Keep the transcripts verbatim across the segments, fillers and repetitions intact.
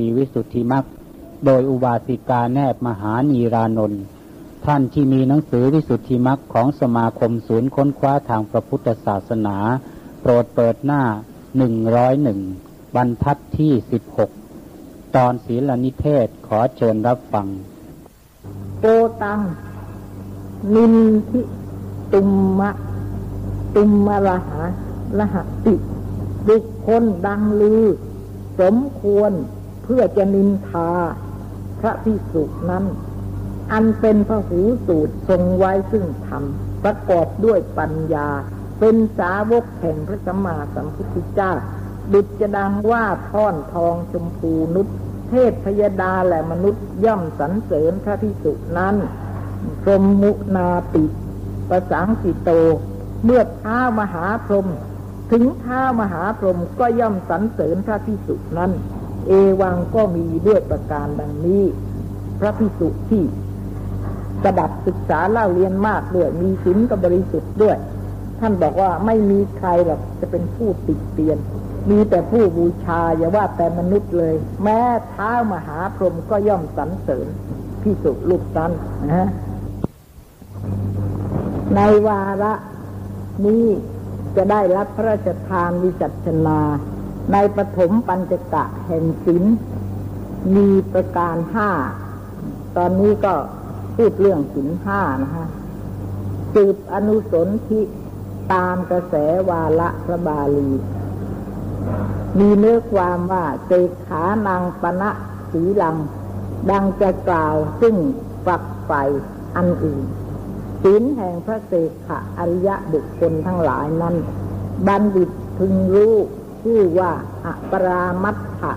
ธีวิสุทธิมรรคโดยอุบาสิกาแนบมหานีรานนท์ท่านที่มีหนังสือวิสุทธิมรรคของสมาคมศูนย์ค้นคว้าทางพระพุทธศาสนาโปรดเปิดหน้าหนึ่งร้อยหนึ่งบรรทัดที่สิบหกตอนศีลนิเทศขอเชิญรับฟังโกตังนินทิตุมมะตุมมะระหะระหะติบุคคลดังลือสมควรเพื่อจะนินทาพระภิกษุนั้นอันเป็นพหูสูตรทรงไว้ซึ่งธรรมประกอบด้วยปัญญาเป็นสาวกแห่งพระสัมมาสัมพุทธเจ้าดุจจะดังว่าท่อนทองชมพูนุชเทพพยดาและมนุษย์ย่อมสรรเสริญพระภิกษุนั้นพรหมุนาติประสังกิโตเมื่อท้ามหาพรหมถึงท้ามหาพรหมก็ย่อมสรรเสริญพระภิกษุนั้นเอวังก็มีด้วยประการดังนี้พระภิกษุที่กระดับศึกษาเล่าเรียนมากด้วยมีศีลก็บริสุทธิ์ด้วยท่านบอกว่าไม่มีใครหรอกจะเป็นผู้ติเตียนมีแต่ผู้บูชาอย่าว่าแต่มนุษย์เลยแม้ท้ามหาพรหมก็ย่อมสรรเสริญภิกษุรูปนั้นนะในวาระนี้จะได้รับพระราชทานวิจัชนาในปฐมปัญจกะแห่งศีลมีประการห้าตอนนี้ก็พูดเรื่องศีลห้านะฮะสืบอนุสนธิตามกระแสวาระพระบาลีมีเนื้อความว่าเสกขานังปณะสีลังดังจะกล่าวซึ่งฝักใฝ่อันอื่นศีลแห่งพระเสขะอริยะบุคคลทั้งหลายนั้นบัณฑิตพึงรู้ชื่อว่าอปรามัตถะ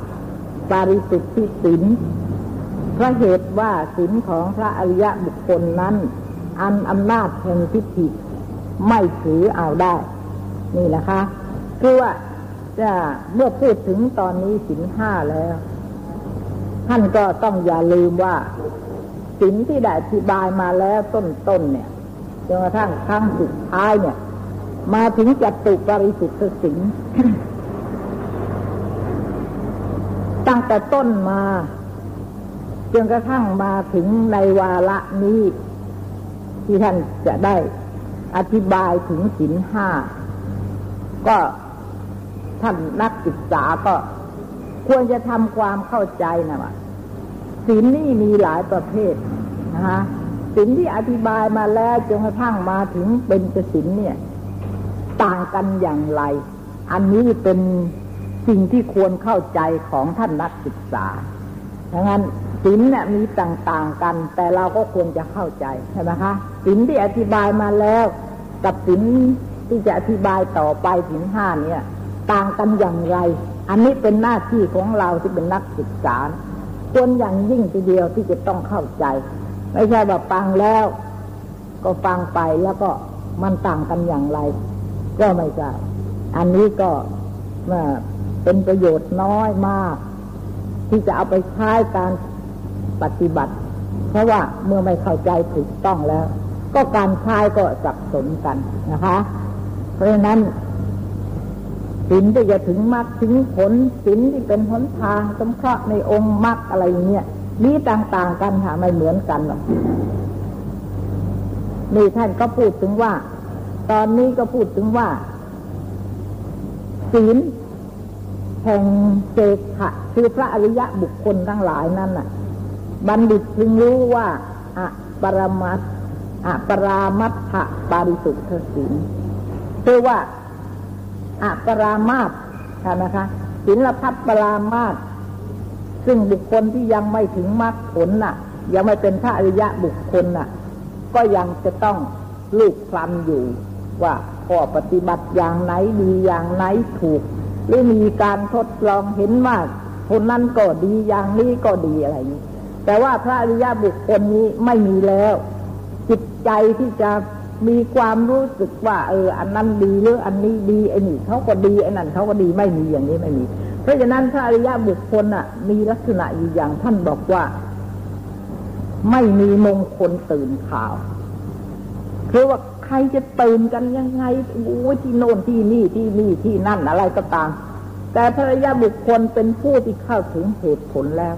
ปาริสุทธิศีลเพราะเหตุว่าศีลของพระอริยะบุคคลนั้นอันอำนาจแห่งทิฏฐิไม่ถือเอาได้นี่นะคะคือว่าจะเมื่อพูดถึงตอนนี้ศีลห้าแล้วท่านก็ต้องอย่าลืมว่าศีลที่ได้อธิบายมาแล้วต้นๆเนี่ยจนกระทั่งครั้งสุดท้ายเนี่ยมาถึงจตุปาริสุทธิศีล ตั้งแต่ต้นมาจนกระทั่งมาถึงในวาระนี้ที่ท่านจะได้อธิบายถึงศีลห้าก็ท่านนักศึกษาก็ควรจะทำความเข้าใจนะว่าศีลนี่มีหลายประเภทนะฮะศีลที่อธิบายมาแล้วจนกระทั่งมาถึงเป็นศีลเนี่ยต่างกันอย่างไรอันนี้เป็นสิ่งที่ควรเข้าใจของท่านนักศึกษาดังนั้นศีลเนี่ยมีต่างๆกันแต่เราก็ควรจะเข้าใจใช่ไหมคะศีลที่อธิบายมาแล้วกับศีลที่จะอธิบายต่อไปศีลห้าเนี่ยต่างกันอย่างไรอันนี้เป็นหน้าที่ของเราที่เป็นนักศึกษาควรอย่างยิ่งทีเดียวที่จะต้องเข้าใจไม่ใช่แบบฟังแล้วก็ฟังไปแล้วก็มันต่างกันอย่างไรก็ไม่ใช่อันนี้ก็เป็นประโยชน์น้อยมากที่จะเอาไปใช้การปฏิบัติเพราะว่าเมื่อไม่เข้าใจถูกต้องแล้วก็การใช้ก็สับสนกันนะคะเพราะฉะนั้นศีลที่จะถึงมรรคถึงผลศีลที่เป็นหนทางสมเคราะห์ในองค์มรรคอะไรอย่างเงี้ยนี่ต่างๆกันค่ะไม่เหมือนกันหรอกนี่ท่านก็พูดถึงว่าตอนนี้ก็พูดถึงว่าศีลแห่งเสขะคือพระอริยะบุคคลทั้งหลายนั้นน่ะบัณฑิตพึงรู้ว่าอปรามัตถ์อปรามัตถะปาริสุทธศีลคือว่าอปรามาสค่ะนะคะศีลพัตปรามาสซึ่งบุคคลที่ยังไม่ถึงมรรคผลน่ะยังไม่เป็นพระอริยะบุคคลน่ะก็ยังจะต้องลูกคลำอยู่ว่าข้อปฏิบัติอย่างไหนดีอย่างไหนถูกหรือมีการทดลองเห็นว่าคนนั้นก็ดีอย่างนี้ก็ดีอะไรนี้แต่ว่าพระอริยะบุคคลนี้ไม่มีแล้วจิตใจที่จะมีความรู้สึกว่าเอออันนั้นดีหรืออันนี้ดีไอ้นี่เขาก็ดีไอ้นั่นเขาก็ดีไม่มีอย่างนี้ไม่มีเพราะฉะนั้นพระอริยะบุคคลน่ะมีลักษณะอยู่อย่างท่านบอกว่าไม่มีมงคลตื่นข่าวคือว่าใครจะตื่นกันยังไงโอ้ยที่โน่นที่นี่ที่นี่ที่นั่นอะไรก็ตาม แต่พระยะบุคคลเป็นผู้ที่เข้าถึงเหตุผลแล้ว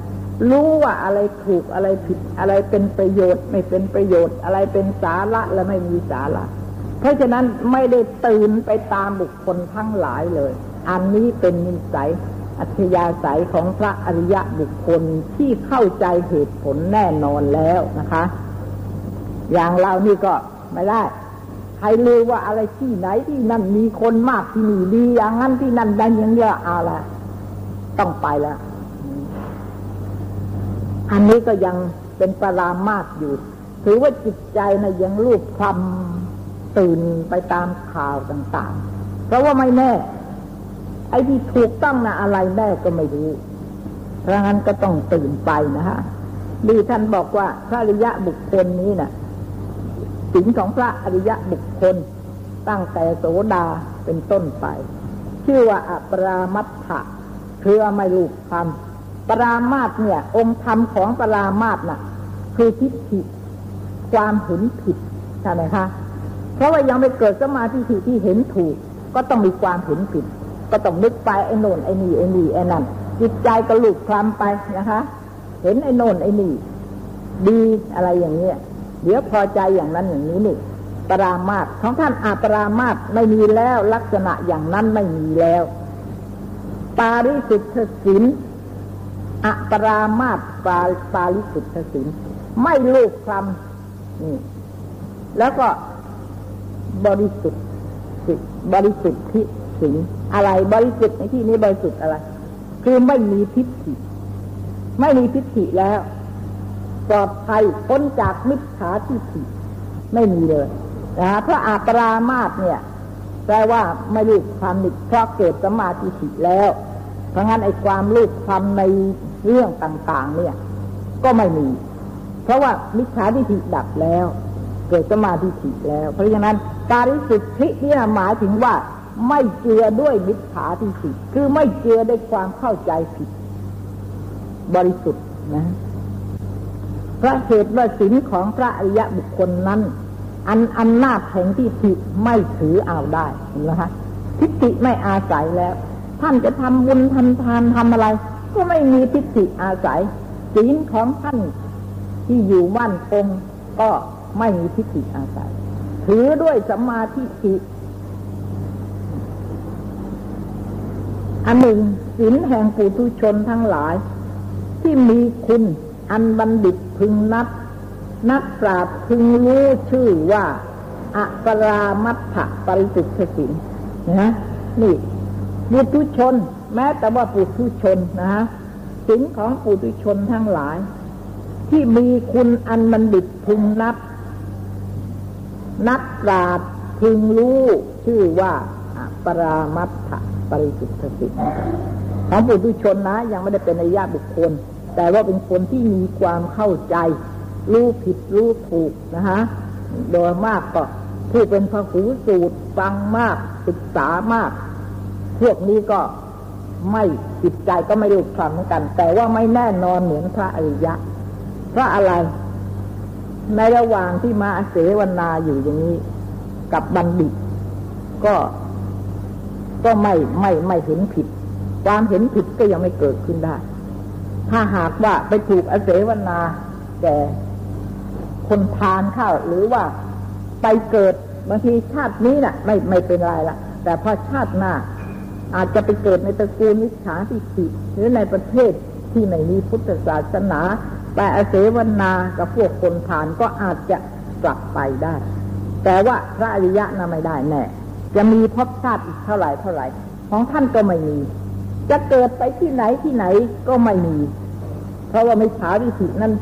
รู้ว่าอะไรถูกอะไรผิดอะไรเป็นประโยชน์ไม่เป็นประโยชน์อะไรเป็นสาระและไม่มีสาระเพราะฉะนั้นไม่ได้ตื่นไปตามบุคคลทั้งหลายเลยอันนี้เป็นนิสัยอัธยาศัยของพระอริยะบุคคลที่เข้าใจเหตุผลแน่นอนแล้วนะคะอย่างเรานี่ก็ไม่ได้ใครรู้ว่าอะไรที่ไหนที่นั่นมีคนมากที่นี่ดีอย่างนั้นที่นั่นได้อย่างเงี้ยเอาละต้องไปแล้วอันนี้ก็ยังเป็นปรามาสอยู่ถือว่าจิตใจนะยังรูปคลำตื่นไปตามข่าวต่างๆเพราะว่าไม่แน่ไอ้ที่ถูกต้องนะอะไรแม่ก็ไม่รู้เพราะงั้นก็ต้องตื่นไปนะฮะดีท่านบอกว่าพระอริยะบุคคลนี้นะศีลของพระอริยะบุคคลตั้งแต่โสดาเป็นต้นไปชื่อว่าอปรามัตถะคือไม่รู้ธรรมปรามาสเนี่ยองค์ธรรมของปรามาสน่ะคือทิฏฐิความเห็นผิดใช่ไหมคะเพราะว่ายังไม่เกิดสมาธิที่เห็นถูกก็ต้องมีความเห็นผิดก็ต้องนึกไปไอ้โน่นไอ้นี่ไอ้นี่ไอ้นั่นจิตใจก็หลุดคลำไปนะคะเห็นไอ้โน่นไอ้นี่ดีอะไรอย่างเงี้ยเดี๋ยวพอใจอย่างนั้นอย่างนี้นี่ปรามาสของท่านอปรามาสไม่มีแล้วลักษณะอย่างนั้นไม่มีแล้วปาริสุทธศีลอปรามาสปาปาริสุทธศีลไม่ลูกคลำนี่แล้วก็บริสุทธิ์บริสุทธิศีลอะไรบริสุทธิ์ในที่นี้บริสุทธิ์อะไรคือไม่มีทิฏฐิไม่มีทิฏฐิแล้วปลอดภัยพ้นจากมิจฉาทิฏฐิไม่มีเลยนะเพราะอปรามาสเนี่ยแปลว่าไม่รู้ความนิพพานเกิดสัมมาทิฏฐิแล้วเพราะงั้นไอ้ความรู้ความในเรื่องต่างๆเนี่ยก็ไม่มีเพราะว่ามิจฉาทิฏฐิดับแล้วเกิดสัมมาทิฏฐิแล้วเพราะฉะนั้นปาริสุทธิเนี่ยหมายถึงว่าไม่เจือด้วยมิจฉาทิฏฐิคือไม่เจือด้วยความเข้าใจผิดบริสุทธิ์นะเพราะเหตุว่าศีลของพระอริยะบุคคลนั้นอันอำนาจแห่งทิฏฐิไม่ถือเอาได้เห็นไหมคะทิฏฐิไม่อาศัยแล้วท่านจะทำบุญทำทานทำอะไรก็ไม่มีทิฏฐิอาศัยศีลของท่านที่อยู่มั่นคงก็ไม่มีทิฏฐิอาศัยถือด้วยสัมมาทิฏฐิอันหนึ่งศีลแห่งปุถุชนทั้งหลายที่มีคุณอันบัณฑิตพึงนับนักปราชญ์พึงรู้ชื่อว่าอปรามัตถปริสุทธศีลนะนี่ปุถุชนแม้แต่ว่าปุถุชนนะฮะศีลของปุถุชนทั้งหลายที่มีคุณอันบัณฑิตพึงนับนักปราชญ์พึงรู้ชื่อว่าอปรามัตถปริสุทธศีลของปุถุชนนะยังไม่ได้เป็นอริยบุคคลแต่ว่าเป็นคนที่มีความเข้าใจรู้ผิดรู้ถูกนะฮะโดยมากก็ผู้เป็นพหูสูตรฟังมากศึกษามากพวกนี้ก็ไม่จิตใจก็ไม่รู้ความเหมือนกันแต่ว่าไม่แน่นอนเหมือนพระอริยะเพราะอะไรในระหว่างที่มาเสวนาอยู่อย่างนี้กับบัณฑิตก็ก็ไม่ไม่ไม่เห็นผิดความเห็นผิดก็ยังไม่เกิดขึ้นได้ถ้าหากว่าไปถูกอเสวนาแก่คนทานข้าวหรือว่าไปเกิดบางทีชาตินี้น่ะไม่ไม่เป็นไรละแต่พอชาติหน้าอาจจะไปเกิดในตระกูลมิจฉาทิฏฐิหรือในประเทศที่ไม่มีพุทธศาสนาไปอเสวนากับพวกคนทานก็อาจจะกลับไปได้แต่ว่าพระอริยะน่ะไม่ได้แน่จะมีภพชาติอีกเท่าไหร่เท่าไหร่ของท่านก็ไม่มีจะเกิดไปที่ไหนที่ไหนก็ไม่มีเพราะว่ามิจฉาทิฏฐินั้น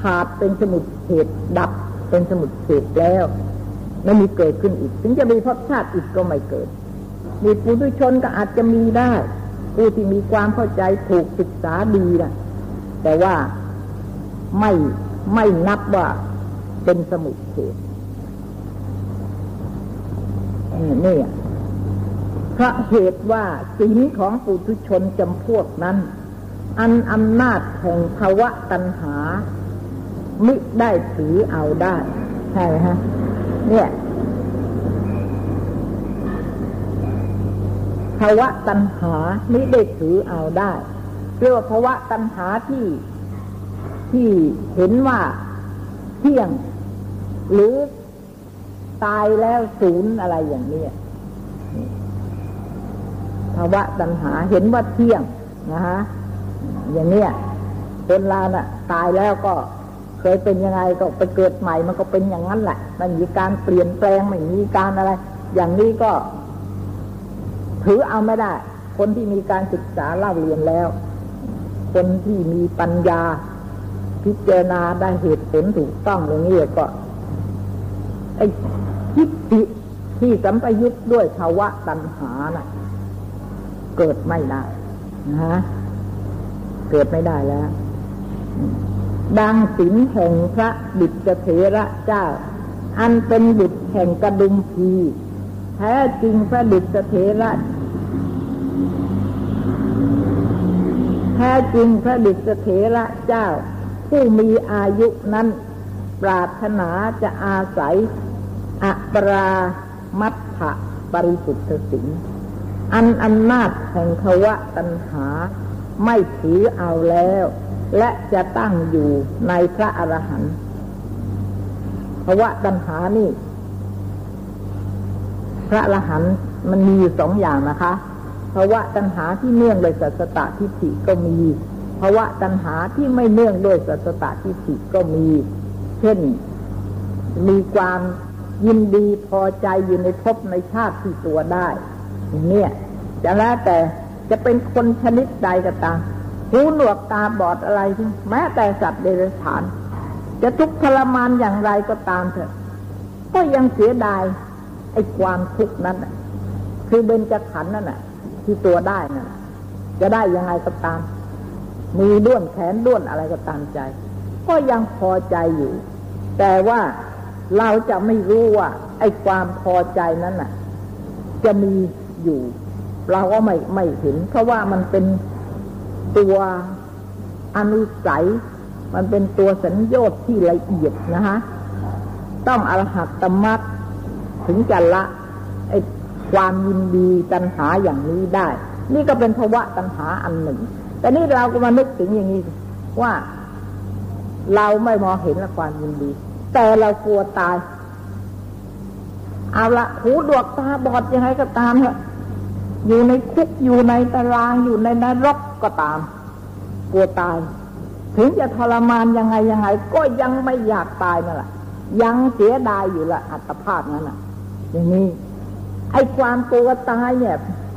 ขาดเป็นสมุทเฉดดับเป็นสมุทเฉดแล้วไม่มีเกิดขึ้นอีกถึงจะมีภพชาติอีกก็ไม่เกิดมีปุถุชนก็อาจจะมีได้ผู้ที่มีความเข้าใจถูกศึกษาดีนะแต่ว่าไม่ไม่นับว่าเป็นสมุทเฉดนี่เพราะเหตุว่าศีลของปุถุชนจำพวกนั้นอันอำนาจแห่งภวตัณหามิได้ถือเอาได้ใช่ไหมฮะเนี่ย ภวะตัณหานี้ได้ถือเอาได้เรียกว่าภวะตัณหาที่ที่เห็นว่าเที่ยงหรือตายแล้วสูญอะไรอย่างนี้ภวะตัณหาเห็นว่าเที่ยงนะฮะอย่างนี้คนเราน่ะตายแล้วก็เคยเป็นยังไงก็ไปเกิดใหม่มันก็เป็นอย่างนั้นแหละมันมีการเปลี่ยนแปลงไม่มีการอะไรอย่างนี้ก็ถือเอาไม่ได้คนที่มีการศึกษาเล่าเรียนแล้วคนที่มีปัญญาพิจารณาได้เหตุผลถูกต้องอย่างนี้ก็ไอ้ทิฏฐิที่สัมปยุตด้วยภาวะตัณหาน่ะเกิดไม่ได้นะฮะเกิดไม่ได้แล้วดังศีลแห่งพระบิณฑเถระเจ้าอันเป็นบุตรแห่งกดุมพีแท้จริงพระบิณฑเถระแท้จริงพระบิณฑเถระเจ้าผู้มีอายุนั้นปรารถนาจะอาศัยอปรามัตถปริสุทธศีลอันอำนาจแห่งภวะตัณหาไม่ถือเอาแล้วและจะตั้งอยู่ในพระอรหันต์ภวะตัณหานี่พระอรหันต์มันมีอยู่สองอย่างนะคะภวะตัณหาที่เนื่องโดยสัสสตทิฏฐิก็มีภวะตัณหาที่ไม่เนื่องโดยสัสสตทิฏฐิก็มีเช่นมีความยินดีพอใจอยู่ในภพในชาติที่ตัวได้เนี่ยจะแล้วแต่จะเป็นคนชนิดใดก็ตามหูหนวกตาบอดอะไรแม้แต่สัตว์เดรัจฉานจะทุกข์ทรมานอย่างไรก็ตามเถอะก็ยังเสียดายไอ้ความทุกข์นั้นคือเบญจขันธ์นั่นน่ะที่ตัวได้น่ะจะได้ยังไงก็ตามมีด้วนแขนด้วนอะไรก็ตามใจก็ยังพอใจอยู่แต่ว่าเราจะไม่รู้ว่าไอ้ความพอใจนั้นน่ะจะมีอยู่เราก็ไม่ไม่เห็นเพราะว่ามันเป็นตัวอนุสัยมันเป็นตัวสัญญาที่ละเอียดนะฮะต้องอรหัตตมรรคถึงจะละไอ้ความยินดีตัณหาอย่างนี้ได้นี่ก็เป็นภวะตัณหาอันหนึ่งแต่นี่เราก็มานึกถึงอย่างนี้ว่าเราไม่มองเห็นละความยินดีแต่เรากลัวตายเอาละหูดวกตาบอดยังไงก็ตามเถอะอยู่ในคุกอยู่ในตารางอยู่ในนรกก็ตามกลัวตายถึงจะทรมานยังไงยังไงก็ยังไม่อยากตายนั่นแหละยังเสียดายอยู่ละอัตภาพนั้นน่ะอย่างนี้ไอ้ความกลัวตายเนี่ย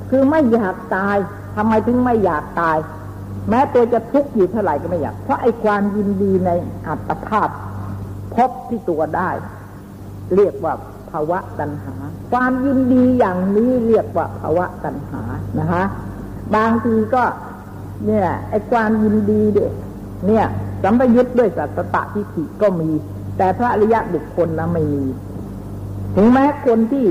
คือไม่อยากตายทำไมถึงไม่อยากตายแม้ตัวจะทุกข์อยู่เท่าไหร่ก็ไม่อยากเพราะไอ้ความยินดีในอัตภาพพบที่ตัวได้เรียกว่าภาวะตัณหาความยินดีอย่างนี้เรียกว่าภาวะตัณหานะคะบางทีก็เนี่ยไอ้ความยินดีเนี่ยสัมปยุตด้วยสัสสตทิฏฐิก็มีแต่พระอริยบุคคลนะไม่มีถึงแม้คนที่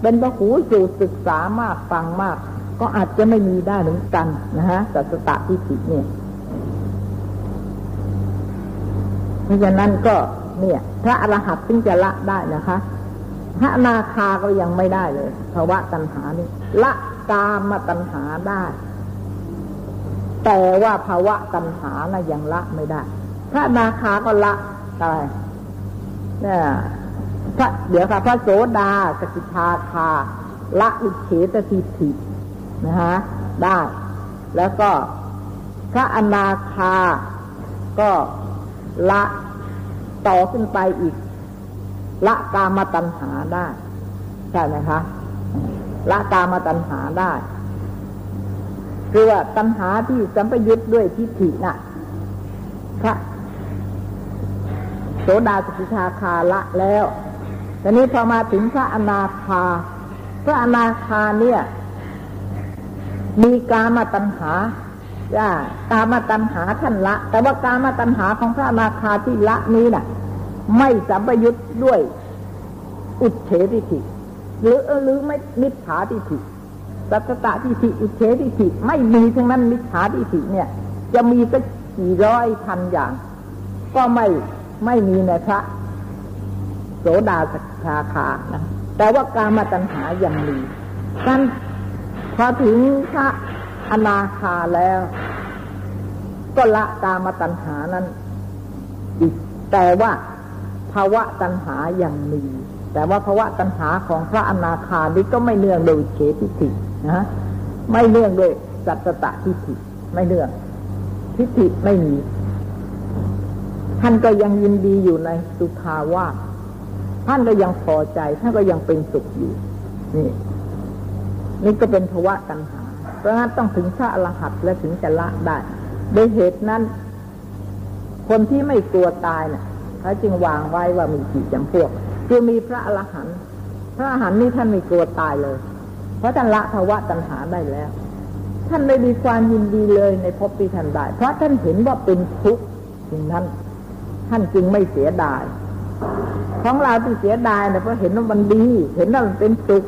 เป็นพหูสูตรศึกษามากฟังมากก็อาจจะไม่มีได้เหมือนกันนะฮะสัสสตทิฏฐิเนี่ยเพราะฉะนั้นก็เนี่ยพระอรหันต์ถึงจะละได้นะคะพระอนาคาก็ยังไม่ได้เลยภวะตัณหานี่ละกามตัณหาได้แต่ว่าภวะตัณหาน่ะยังละไม่ได้พระอนาคาก็ละอะไรเนี่ยพระเดี๋ยวค่ะพระโสดาสกิทาคาละอุเฉตทิฏฐินะฮะได้แล้วก็พระอนาคาก็ละต่อขึ้นไปอีกละกามตัณหาได้ใช่ไหมคะละกามตัณหาได้คือว่าตัณหาที่สัมปยุตด้วยทิฏฐิน่ะพระโสดาสกิทาคาละแล้วทีนี้พอมาถึงพระอนาคาพระอนาคาเนี่ยมีกามตัณหาจ้ากามตัณหาท่านละแต่ว่ากามตัณหาของพระอนาคาที่ละนี้น่ะไม่สัมปยุตด้วยอุเฉทิฏฐิหรือหรือไม่มิจฉาทิฏฐิสัสสตทิฏฐิอุเฉทิฏฐิไม่มีทั้งนั้นมิจฉาทิฏฐิเนี่ยจะมีสักกี่ร้อยพันอย่างก็ไม่ไม่มีในพระโสดาสกิทาคานะแต่ว่ากามตัณหายังมีท่าน พอถึงพระอนาคาแล้วก็ละกามตัณหานั้นอีกแต่ว่าภวตัณหายังมีแต่ว่าภวตัณหาของพระอนาคานี้ก็ไม่เนื่องโดยเฉทิฏฐินะไม่เนื่องโดยสัตตตทิฏฐิไม่เนื่องทิฏฐิไม่มีท่านก็ยังยินดีอยู่ในสุขาวาสท่านก็ยังพอใจท่านก็ยังเป็นสุขอยู่นี่นี่ก็เป็นภวตัณหาเพราะฉะนั้นต้องถึงพระอรหันต์และถึงจะละได้โดยเหตุนั้นคนที่ไม่กลัวตายน่ะเขาจึงวางไว้ว่ามีกี่จำพวกคือมีพระอรหันต์พระอรหันต์นี่ท่านไม่กลัวตายเลยเพราะท่านละภวตัณหาได้แล้วท่านไม่มีความยินดีเลยในภพที่ท่านได้เพราะท่านเห็นว่าเป็นทุกข์สิ่งนั้นท่านจึงไม่เสียดายของเราที่เสียดายเนี่ยเพราะเห็นว่ามันดีเห็นว่ามันเป็นสุข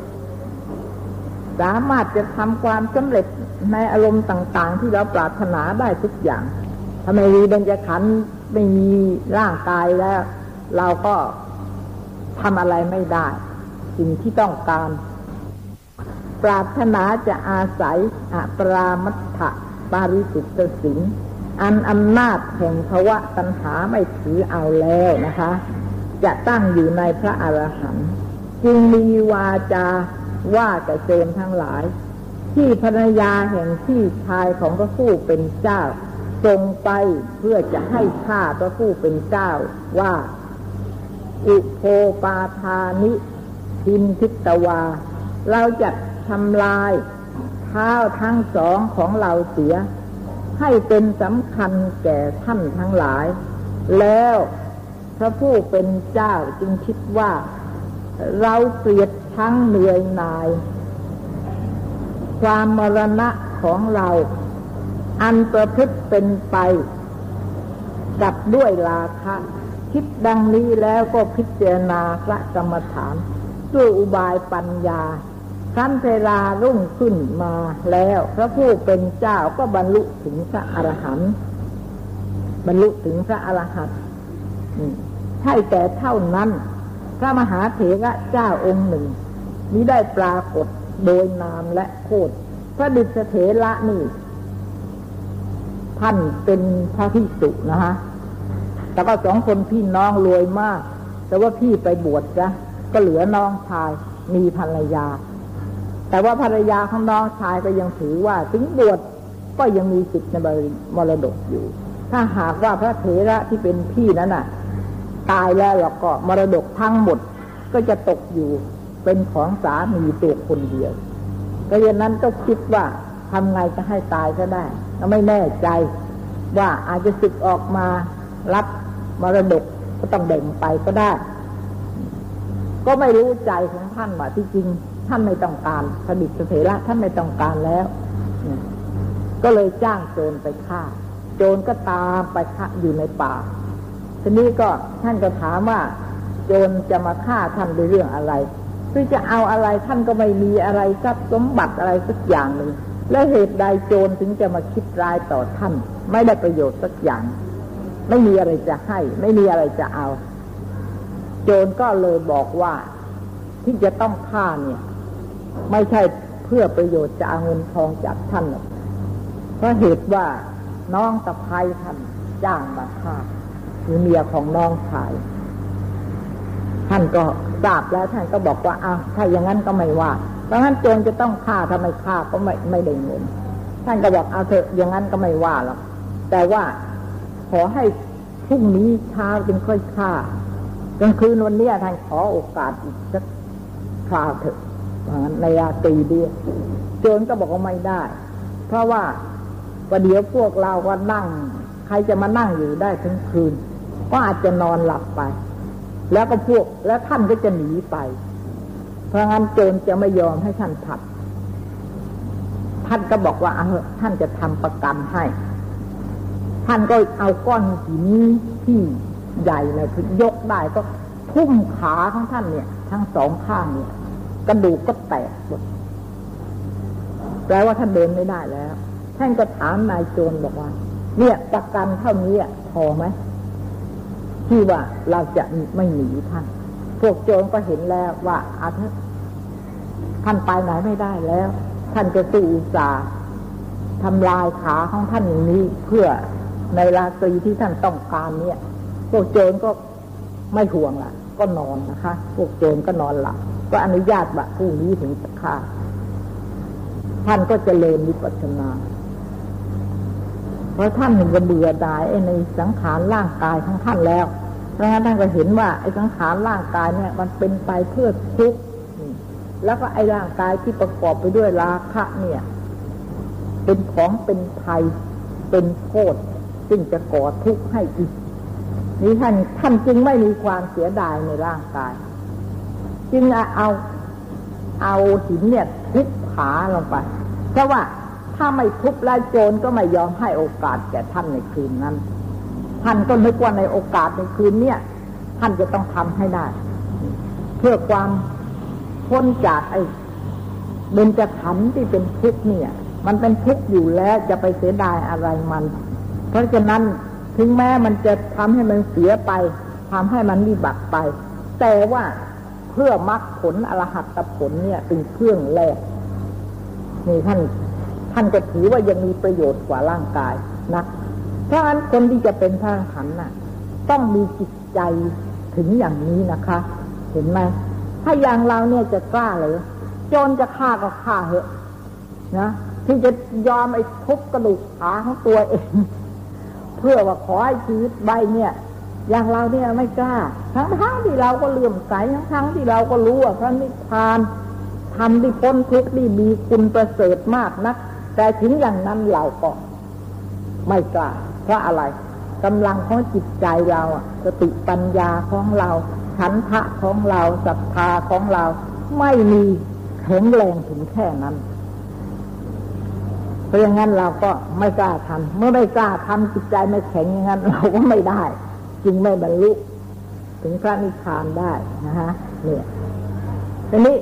สามารถจะทำความสำเร็จในอารมณ์ต่างๆที่เราปรารถนาได้ทุกอย่างถ้าไม่มีเบญจขันธ์ไม่มีร่างกายแล้วเราก็ทำอะไรไม่ได้สิ่งที่ต้องการปรารถนาจะอาศัยอปรามัตถปาริสุทธศีลอันอำนาจแห่งภวตัณหาไม่ถือเอาแล้วนะคะจะตั้งอยู่ในพระอรหันต์จึงมีวาจาว่าแก่โจรทั้งหลายที่ภรรยาแห่งพี่ชายของพระผู้เป็นเจ้าทรงไปเพื่อจะให้ฆ่าพระผู้เป็นเจ้าว่าอุโภปาทานิทินทิตวาเราจะทำลายเท้าทั้งสองของเราเสียให้เป็นสำคัญแก่ท่านทั้งหลายแล้วพระผู้เป็นเจ้าจึงคิดว่าเราเกลียดทั้งเหนื่อยหน่ายความมรณะของเราอันประพฤติเป็นไปกับด้วยราคะคิดดังนี้แล้วก็พิจารณาพระกรรมฐานด้วยอุบายปัญญาครั้นเวลารุ่งขึ้นมาแล้วพระผู้เป็นเจ้าก็บรรลุถึงพระอรหันต์บรรลุถึงพระอรหันต์ใช่แต่เท่านั้นพระมหาเถระเจ้าองค์หนึ่งมิได้ปรากฏโดยนามและโคตรพระดิษเถระนี่ท่านเป็นพระภิกษุนะฮะแต่ว่าสองคนพี่น้องรวยมากแต่ว่าพี่ไปบวชนะก็เหลือน้องชายมีภรรยาแต่ว่าภรรยาของน้องชายก็ยังถือว่าถึงบวชก็ยังมีสิทธิ์ในมรดกอยู่ถ้าหากว่าพระเถระที่เป็นพี่นั้นน่ะตายแล้วแล้วก็มรดกทั้งหมดก็จะตกอยู่เป็นของสามีตัวคนเดียวก็ฉะนั้นก็คิดว่าทำไงจะให้ตายก็ได้ก็ไม่แน่ใจว่าอาจจะสึกออกมารับมรดกก็ต้องแบ่งไปก็ได้ก็ไม่รู้ใจของท่านว่าที่จริงท่านไม่ต้องการพระดิษฐเถระท่านไม่ต้องการแล้วก็เลยจ้างโจรไปฆ่าโจรก็ตามไปฆ่าอยู่ในป่าทีนี้ก็ท่านก็ถามว่าโจรจะมาฆ่าท่านด้วยเรื่องอะไรคือจะเอาอะไรท่านก็ไม่มีอะไรทรัพย์สมบัติอะไรสักอย่างหนึ่งแล้วเหตุใดโจรถึงจะมาคิดร้ายต่อท่านไม่ได้ประโยชน์สักอย่างไม่มีอะไรจะให้ไม่มีอะไรจะเอาโจรก็เลยบอกว่าที่จะต้องฆ่าเนี่ยไม่ใช่เพื่อประโยชน์จะเอาเงินทองจากท่านหรอกเพราะเหตุว่าน้องสะพ้ายท่านจ้างมาฆ่าคือเมียของน้องชายท่านก็ทราบแล้วท่านก็บอกว่าอ้าวถ้าอย่างนั้นก็ไม่ว่าเพราะงั้นโจรจะต้องฆ่าทำไมฆ่าก็ไม่ไม่ได้เงินท่านก็บอกเอาเถอะอย่างนั้นก็ไม่ว่าหรอกแต่ว่าขอให้พรุ่งนี้เช้าจึงค่อยฆ่ากลางคืนวันนี้ท่านขอโอกาสอีกสักคราวเถอะในราตรีเดียวโจรก็บอกว่าไม่ได้เพราะว่าประเดี๋ยวพวกเราก็นั่งใครจะมานั่งอยู่ได้ทั้งคืนก็อาจจะนอนหลับไปแล้วก็พวกแล้วท่านก็จะหนีไปเพราะงั้นโจรจะไม่ยอมให้ท่านผัดท่านก็บอกว่าท่านจะทำประกันให้ท่านก็เอาก้อนหินที่ใหญ่เลยคือยกได้ก็ทุ่มขาของท่านเนี่ยทั้งสองข้างเนี่ยกระดูกก็แตกหมดแปลว่าท่านเดินไม่ได้แล้วท่านก็ถามนายโจรบอกว่าเนี่ยประกันเท่านี้พอไหมที่ว่าเราจะไม่หนีท่านพวกโจรก็เห็นแล้วว่าท่านไปไหนไม่ได้แล้ว ท่านจะตีอุตสาห์ทำลายขาของท่านอย่างนี้เพื่อในราตรีที่ท่านต้องการเนี่ยพวกโจรก็ไม่ห่วงล่ะก็นอนนะคะพวกโจรก็นอนหลับก็อนุญาตว่าพรุ่งนี้ถึงจะฆ่าท่านก็เจริญวิปัสสนาเพราะท่านหนึ่งก็เบื่อหน่ายในสังขารร่างกายของท่านแล้วเพราะฉะนั้นท่านก็เห็นว่าไอ้สังขารร่างกายเนี่ยมันเป็นไปเพื่อทุกข์แล้วก็ไอ้ร่างกายที่ประกอบไปด้วยราคะเนี่ยเป็นของเป็นภัยเป็นโทษซึ่งจะก่อทุกข์ให้อีกนี้ท่านท่านจึงไม่มีความเสียดายในร่างกายจึงเอาเอาหินเนี่ยทุบขาลงไปเพราะว่าถ้าไม่ทุบไล่โจรก็ไม่ยอมให้โอกาสแก่ท่านในคืนนั้นท่านก็นึกว่าในโอกาสในคืนเนี่ยท่านจะต้องทำให้ได้เพื่อความพ้นจากไอ้เบญจขันธ์ที่เป็นทุกข์เนี่ยมันเป็นทุกข์อยู่แล้วจะไปเสียดายอะไรมันเพราะฉะนั้นถึงแม้มันจะทำให้มันเสียไปทำให้มันวิบัติไปแต่ว่าเพื่อมรรคผลอรหัตผลเนี่ยเป็นเครื่องแรกนี่ท่านท่านก็ถือว่ายังมีประโยชน์กว่าร่างกายนะเพราะฉะนั้นคนที่จะเป็นพระอรหันต์น่ะต้องมีจิตใจถึงอย่างนี้นะคะเห็นไหมถ้าอย่างเราเนี่ยจะกล้าเลยโจรจะฆ่าก็ฆ่าเหอะนะที่จะยอมไอ้ทุบกระดูกขาของตัวเองเพื่อว่าขอให้ชีวิตใบเนี่ยอย่างเราเนี่ยไม่กล้าทั้งทั้งที่เราก็เลื่อมใสทั้งทั้งที่เราก็รู้ว่าพระนิพพานทำที่พ้นทุกข์ที่มีคุณประเสริฐมากนักแต่ถึงอย่างนั้นเราก็ไม่กล้าเพราะอะไรกำลังของจิตใจเราสติปัญญาของเราฉันทะของเราศรัทธาของเราไม่มีแข็งแรงถึงแค่นั้นเพราะงั้นเราก็ไม่กล้าทำเมื่อไม่กล้าทำจิตใจไม่แข็งอย่างนั้นเราก็ไม่ได้จึงไม่บรรลุถึงพระนิพพานได้นะฮะเนี่ยทีนี้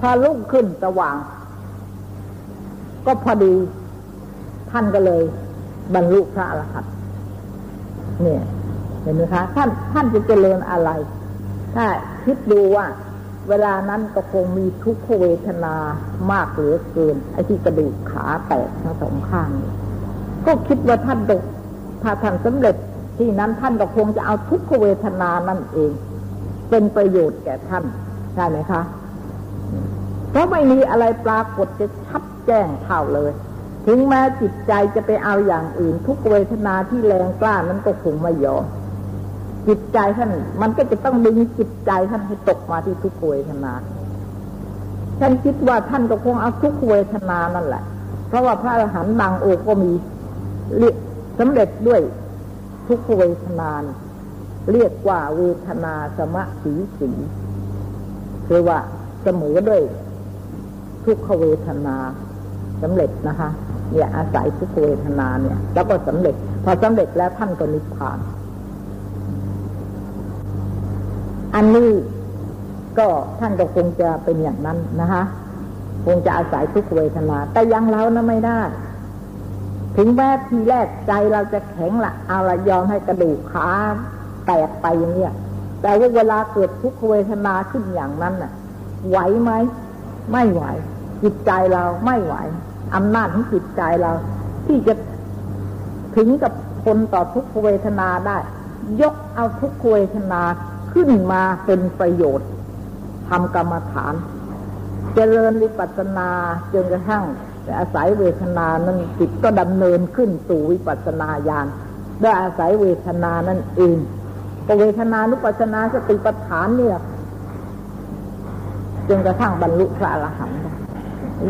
พอรุ่งขึ้นสว่างก็พอดีท่านก็เลยบรรลุพระอรหันต์เนี่ยเห็นไหมคะท่านท่านจะเจริญอะไรถ้าคิดดูว่าเวลานั้นก็คงมีทุกขเวทนามากเหลือเกินไอ้ที่กระดูกขาแตกทั้งสองข้างก็คิดว่าท่านดกถ้าท่านสำเร็จที่นั้นท่านก็คงจะเอาทุกขเวทนานั่นเองเป็นประโยชน์แก่ท่านใช่ไหมคะเพราะไม่มีอะไรปรากฏจะชัดแจ้งเท่าเลยถึงแม้จิตใจจะไปเอาอย่างอื่นทุกขเวทนาที่แรงกล้านั้นก็คงไม่ยอมจิตใจท่านมันก็จะต้องดึงจิตใจท่านให้ตกมาที่ทุกขเวทนาท่านคิดว่าท่านก็คงเอาทุกขเวทนานั่นแหละเพราะว่าพระอรหันต์บางองค์ก็มีเรียกสำเร็จด้วยทุกขเวทนาเรียกว่าเวทนาสมสีสีคือว่าเสมอด้วยทุกขเวทนาสำเร็จนะคะเนี่ยอาศัยทุกขเวทนาเนี่ยแล้วก็สำเร็จพอสำเร็จแล้วท่านก็นิพพานอันนี้ก็ท่านก็คงจะเป็นอย่างนั้นนะคะคงจะอาศัยทุกขเวทนาแต่ยังเรานะไม่ได้ถึงแม้ทีแรกใจเราจะแข็งละเอาละยอมให้กระดูกขาแตกไปอย่างเนี้ยแต่ว่าเวลาเกิดทุกขเวทนาขึ้นอย่างนั้นน่ะไหวไหมไม่ไหวจิตใจเราไม่ไหวอำนาจของจิตใจเราที่จะถึงกับทนต่อทุกขเวทนาได้ยกเอาทุกขเวทนาขึ้นมาเป็นประโยชน์ทำกรรมฐานเจริญวิปัสสนาจนกระทั่งอาศัยเวทนานั้นจิตก็ดำเนินขึ้นสู่วิปัสสนาญาณด้วยอาศัยเวทนานั่นเองเวทนานุปัสสนาสติปัฏฐานเนี่ยจนกระทั่งบรรลุพระอรหันต์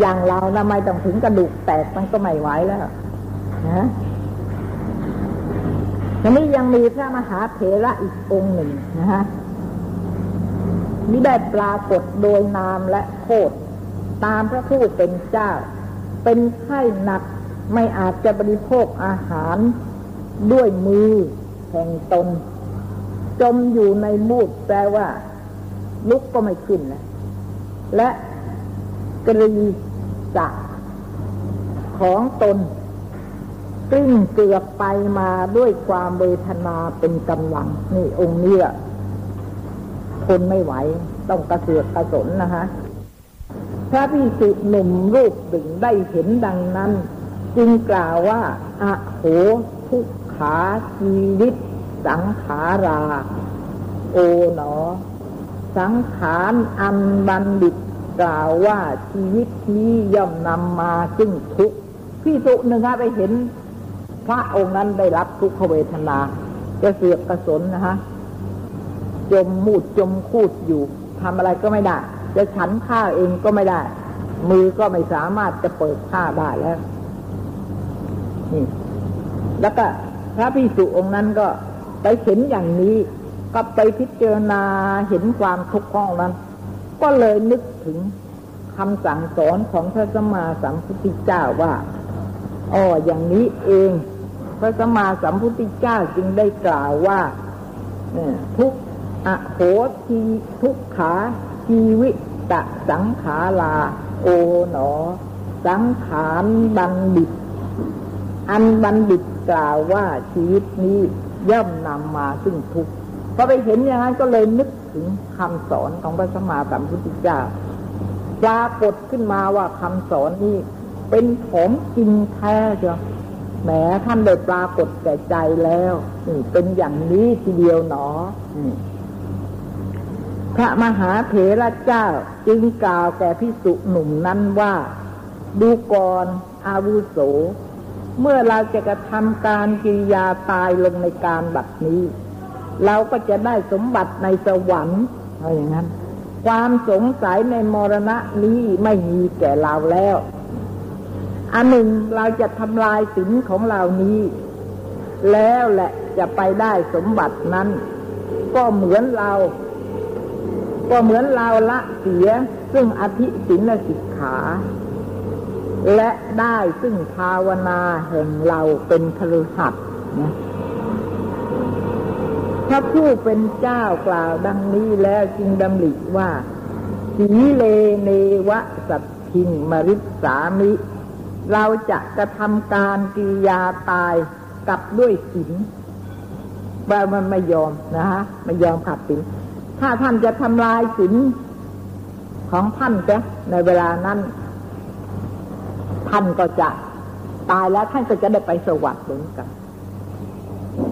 อย่างเราทำไมต้องถึงกระดูกแตกมันก็ไม่ไหวแล้วนะทีนี้ยังมีพระมหาเถระอีกองค์หนึ่งนะฮะมิได้ปรากฏโดยนามและโคตรตามพระผู้เป็นเจ้าเป็นไข้หนักไม่อาจจะบริโภคอาหารด้วยมือแห่งตนจมอยู่ในมูดแปลว่าลุกก็ไม่ขึ้นนะและกรีสะของตนกลิ้งเกลือกไปมาด้วยความเวทนาเป็นกำลังนี่องค์นี้ทนไม่ไหวต้องกระเสือกกระสนนะคะ พระภิกษุหนุ่มรูปหนึ่งได้เห็นดังนั้นจึงกล่าวว่าอโหทุกขาชีวิตสังขาราโอหนอสังขารอันบัณฑิตกล่าวว่าชีวิตนี้ย่อมนำมาซึ่งทุกข์ภิกษุหนึ่งฮะไปเห็นพระองค์นั้นได้รับทุกขเวทนาจะเสือกกระสนนะฮะจมมูดจมคูดอยู่ทำอะไรก็ไม่ได้จะฉันข้าวเองก็ไม่ได้มือก็ไม่สามารถจะเปิดข้าวได้แล้วนี่แล้วก็พระภิกษุองค์นั้นก็ไปเห็นอย่างนี้ก็ไปพิจารณาเห็นความทุกข์ของนั้นก็เลยนึกถึงคำสั่งสอนของพระสัมมาสัมพุทธเจ้าว่าอ๋ออย่างนี้เองพระสัมมาสัมพุทธเจ้าจึงได้กล่าวว่าทุกอโหทีทุกขาชีวิตะสังขาราโอหนอสังขารบัณฑิตอันบัณฑิตกล่าวว่าชีวิตนี้ย่อมนำมาซึ่งทุกข์พอไปเห็นอย่างนั้นก็เลยนึกถึงคำสอนของพระสัมมาสัมพุทธเจ้าปรากฏขึ้นมาว่าคำสอนนี้เป็นของจริงแท้เชียวแม้ท่านได้ปรากฏแก่ใจแล้วเป็นอย่างนี้ทีเดียวหนอพระมหาเถระเจ้าจึงกล่าวแก่ภิกษุหนุ่มนั้นว่าดูก่อนอาวุโสเมื่อเราจะกระทำการกิริยาตายลงในการบัดนี้เราก็จะได้สมบัติในสวรรค์อะไรอย่างนั้นความสงสัยในมรณะนี้ไม่มีแก่เราแล้วอันหนึ่งเราจะทำลายศีลของเรานี้แล้วแหละจะไปได้สมบัตินั้นก็เหมือนเราก็เหมือนเราละเสียซึ่งอธิศีลสิกขาและได้ซึ่งภาวนาแห่งเราเป็นคฤหัสถ์นะพระผู้เป็นเจ้ากล่าวดังนี้แล้วจึงดำริว่าสีเลเนวะสัตถิงมริสามิเราจะกระทำการกิริยาตายกลับด้วยศีลว่ามันไม่ยอมนะฮะไม่ยอมขัดศีลถ้าท่านจะทำลายศีลของท่านจ้ะในเวลานั้นท่านก็จะตายแล้วท่านก็จะได้ไปสวรรค์เหมือนกัน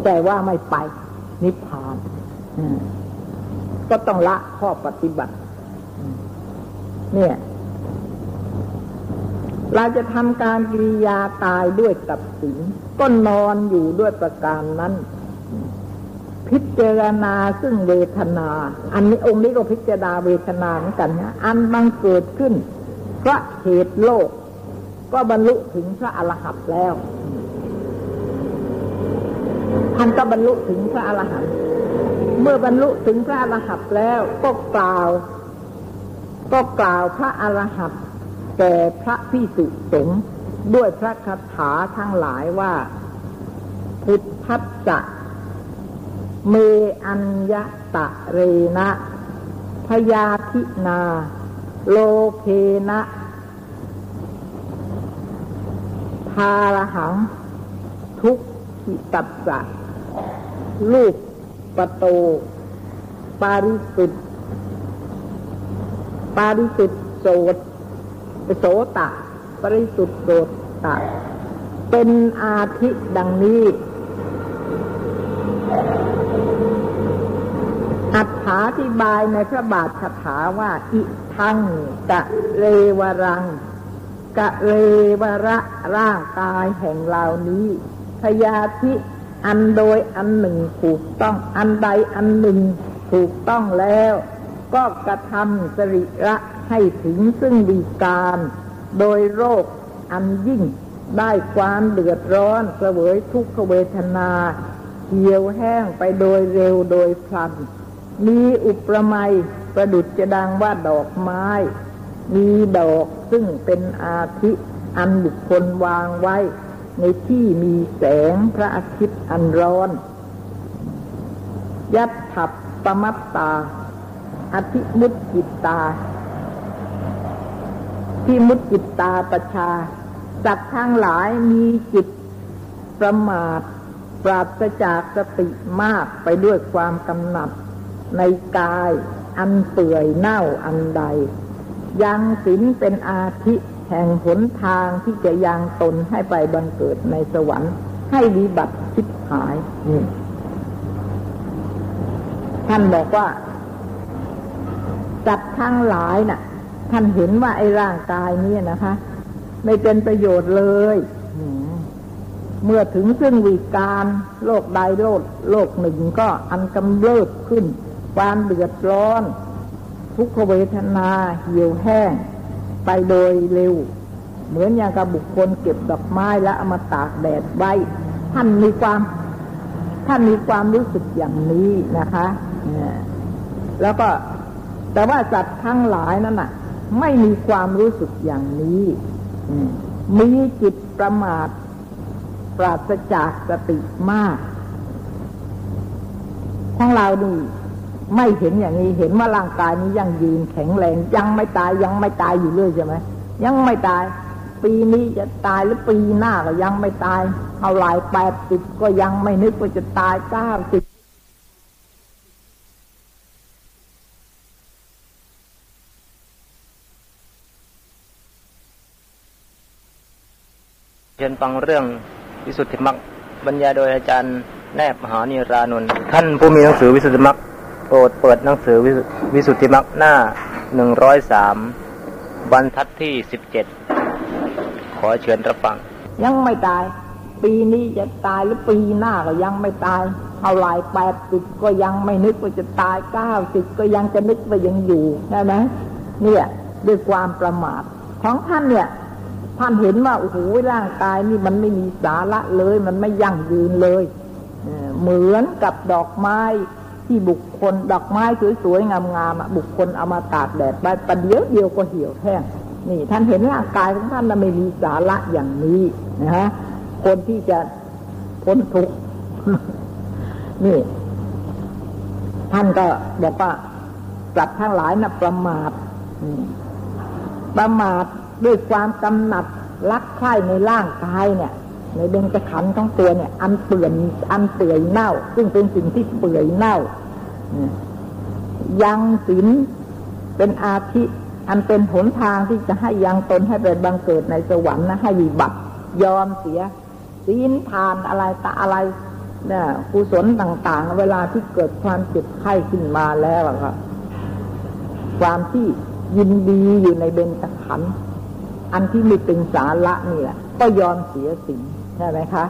แต่ว่าไม่ไปนิพพานก็ต้องละข้อปฏิบัติเนี่ยเราจะทำการกิริยาตายด้วยกับศีลก็นอนอยู่ด้วยประการนั้นพิจารณาซึ่งเวทนาอันนี้องค์นี้ก็พิจารณาเวทนาเหมือนกันนะอันบังเกิดขึ้นเพราะเหตุโลกก็บรรลุถึงพระอรหันต์แล้วท่านก็บรรลุถึงพระอรหันต์เมื่อบรรลุถึงพระอรหันต์แล้วก็กล่าวก็กล่าวพระอรหันต์แก่พระภิกษุสงฆ์ด้วยพระคาถาทั้งหลายว่าพุทธัสสะเมอัญญตะเรนะพยาธินาโลเคนะภารหังทุกขิตัสสะรูปปโตปาริสุทธิ์ปาริสุทธิ์โสตโสตะปาริสุทธิ์โสตะเป็นอาทิดังนี้อธิบายในพระบาทคาถาว่าอิทังกะเรวรังกะเรวระร่างกายแห่งเหล่านี้พยาธิอันโดยอันหนึ่งถูกต้องอันใดอันหนึ่งถูกต้องแล้วก็กระทำสริระให้ถึงซึ่งดีการโดยโรคอันยิ่งได้ความเดือดร้อนเสวยทุกขเวทนาเหี่ยวแห้งไปโดยเร็วโดยพลันมีอุปมาประดุจจะดังว่าดอกไม้มีดอกซึ่งเป็นอาทิอันบุคคลวางไว้ในที่มีแสงพระอาทิตย์อันร้อนยัตถัปปมัตตาอธิมุตจิตตาที่มุตจิตตาประชาสัตว์ทั้งหลายมีจิตประมาทปราศจากสติมากไปด้วยความกำหนัดในกายอันเปื่อยเน่าอันใด ยังศีลเป็นอาทิแห่งหนทางที่จะยังตนให้ไปบังเกิดในสวรรค์ให้วิบัติชิบหายนี่ท่านบอกว่าสัตว์ทั้งหลายน่ะท่านเห็นว่าไอ้ร่างกายนี้นะคะไม่เป็นประโยชน์เลยเมื่อถึงซึ่งวิกาลโรคใดโรคโรคหนึ่งก็อันกำเริบขึ้นความเดือดร้อนทุกขเวทนาเหี่ยวแห้งไปโดยเร็วเหมือนอย่างกับบุคคลเก็บดอกไม้แล้วเอามาตากแดดไว้ท่านมีความท่านมีความรู้สึกอย่างนี้นะคะแล้วก็แต่ว่าสัตว์ทั้งหลายนั้นน่ะไม่มีความรู้สึกอย่างนี้มีจิตประมาทปราศจากสติมากของเราดูไม่เห็นอย่างนี้เห็นว่าร่างกายนี้ยังยืนแข็งแรงยังไม่ตายยังไม่ตายอยู่เรื่อยใช่ไหมยังไม่ตายปีนี้จะตายหรือปีหน้าก็ยังไม่ตายเอาหลายแปดสิบก็ยังไม่นึกว่าจะตายเก้าสิบเรียนฟังเรื่องวิสุทธิมรรคบรรยายโดยอาจารย์แนบมหานิรานนท์ท่านผู้มีหนังสือวิสุทธิมรรคโปรดเปิดหนังสือวิสุทธิมรรคหน้าหนึ่งร้อยสามบรรทัดที่สิบเจ็ดขอเชิญรับฟังยังไม่ตายปีนี้จะตายหรือปีหน้าก็ยังไม่ตายเอาหลายแปดสิบก็ยังไม่นึกว่าจะตายเก้าสิบก็ยังจะนึกว่ายังอยู่ได้มั้ยเนี่ยด้วยความประมาทของท่านเนี่ยท่านเห็นว่าโอ้โหร่างกายนี่มันไม่มีสาระเลยมันไม่ยั่งยืนเลยเหมือนกับดอกไม้ที่บุคคลดอกไม้สวยๆงามๆบุคคลเอามาตากแดดไปประเดี๋ยวเดียวก็เหี่ยวแห้งนี่ท่านเห็นร่างกายของท่านมันไม่มีสาระอย่างนี้นะฮะคนที่จะพ้นทุกข์ นี่ท่านก็บอกว่าสัตว์ทั้งหลายน่ะประมาทประมาทด้วยความกำหนัดรักใคร่ในร่างกายเนี่ยในเบญจขันธ์ของตัวเนี่ยอันเปื่อยอันเปื่อยเน่าซึ่งเป็นสิ่งที่เปื่อยเน่ายังศีลเป็นอาธิอันเป็นหนทางที่จะให้ยังตนให้ไปบังเกิดในสวรรค์นะให้วิบัติยอมเสียศีลทานอะไรต่ออะไรเนี่ยกุศลต่างๆเวลาที่เกิดความเจ็บไข้ขึ้นมาแล้วครับความที่ยินดีอยู่ในเบญจขันธ์อันที่ไม่เป็นสาระนี่แหละก็ยอมเสียศีลใช่ไหมคะ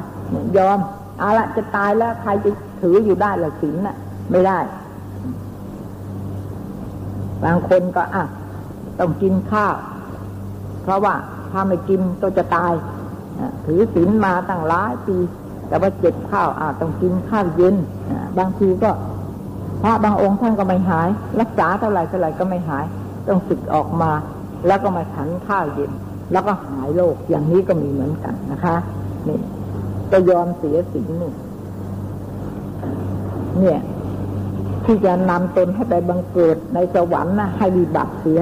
ยอมเอาละจะตายแล้วใครจะถืออยู่ได้หรือศีลน่ะไม่ได้บางคนก็อ่ะต้องกินข้าวเพราะว่าถ้าไม่กินก็จะตายถือศีลมาตั้งหลายปีแต่ว่าเจ็บข้าวอ่ะต้องกินข้าวเย็นบางทีก็พระบางองค์ท่านก็ไม่หายรักษาเท่าไหร่เท่าไหร่ก็ไม่หายต้องสึกออกมาแล้วก็มาฉันข้าวเย็นแล้วก็หายโรคอย่างนี้ก็มีเหมือนกันนะคะนี่จะยอมเสียศีลนี่เนี่ยที่จะนำตนให้ไปบังเกิดในสวรรค์นะให้วิบัติเสีย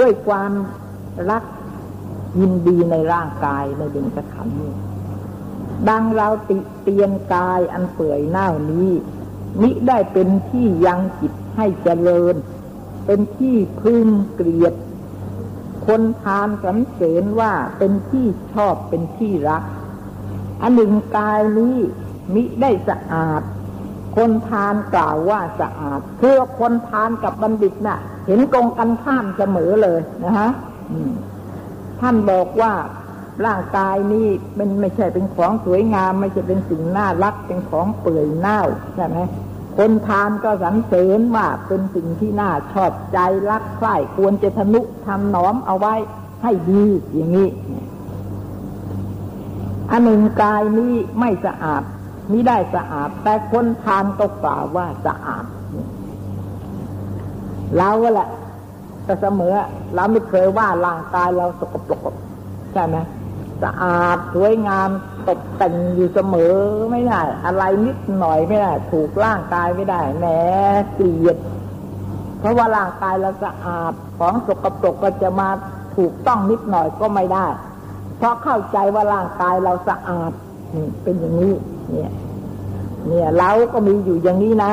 ด้วยความรักยินดีในร่างกายในเบญจขันธ์นี้ดังเราติเตียนกายอันเปื่อยเน่านี้มิได้เป็นที่ยังจิตให้เจริญเป็นที่พึงเกลียดคนทานสรรเสริญว่าเป็นที่ชอบเป็นที่รักอันหนึ่งกายนี้มิได้สะอาดคนทานกล่าวว่าสะอาดเพื่อคนทานกับบัณฑิตน่ะเห็นตรงกันข้ามเสมอเลยนะฮะท่านบอกว่าร่างกายนี้มันไม่ใช่เป็นของสวยงามไม่ใช่เป็นสิ่งน่ารักเป็นของเปื่อยเน่าใช่ไหมคนทานก็สรรเสริญว่าเป็นสิ่งที่น่าชอบใจรักใคร่ควรจะทนุถนอมเอาไว้ให้ดีอย่างนี้อันหนึ่งกายนี้ไม่สะอาดมิได้สะอาดแต่คนทานก็กล่าวว่าสะอาดเราแหละแต่เสมอเราไม่เคยว่าร่างกายเราสกปรกใช่ไหมสะอาดสวยงามตกแต่งอยู่เสมอไม่ได้อะไรนิดหน่อยไม่ได้ถูกร่างกายไม่ได้แหมเกลียดเพราะว่าร่างกายเราสะอาดของสกปรกก็จะมาถูกต้องนิดหน่อยก็ไม่ได้เพราะเข้าใจว่าร่างกายเราสะอาดนี่เป็นอย่างนี้เนี่ยเนี่ยเราก็มีอยู่อย่างนี้นะ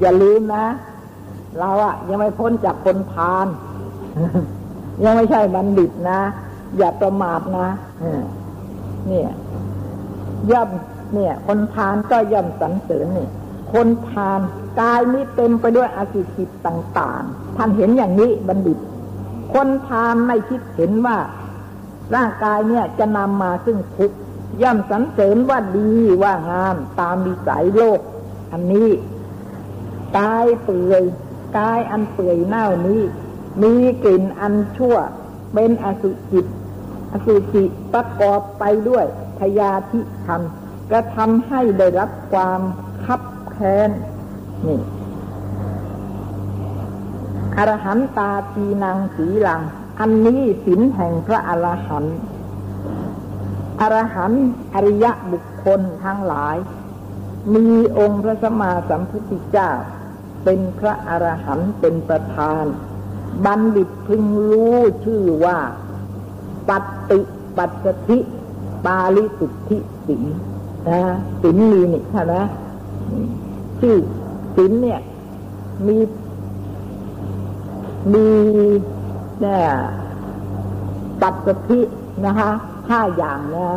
อย่าลืมนะเราอะยังไม่พ้นจากคนพาล ยังไม่ใช่บัณฑิตนะอย่าประมาทนะเนี่ยย่อมเนี่ยคนทานก็ย่อมสรรเสริญนี่คนทานกายนี้เต็มไปด้วยอสุจิต่างๆท่านเห็นอย่างนี้บัณฑิตคนทานไม่คิดเห็นว่าร่างกายเนี่ยจะนำมาซึ่งทุกข์ย่อมสรรเสริญว่าดีว่างามตามวิสัยโลกอันนี้กายเปื่อยกายอันเปื่อยเน่านี้มีกลิ่นอันชั่วเป็นอสุจิอสุจิประกอบไปด้วยพยาธิธรรมกระทำให้ได้รับความคับแค้นนี่อรหันตาทีนางสีลังอันนี้ศีลแห่งพระอรหันต์อรหันต์อริยบุคคลทั้งหลายมีองค์พระสัมมาสัมพุทธเจ้าเป็นพระอรหันต์เป็นประธานบัณฑิตพึงรู้ชื่อว่าปัตติปัสสติปาลิสุทธิศีลนะศีลมีนี่ใช่ไหมชื่อศีลเนี่ยมีมีเนี่ยปัตสตินะคะห้าอย่างนะ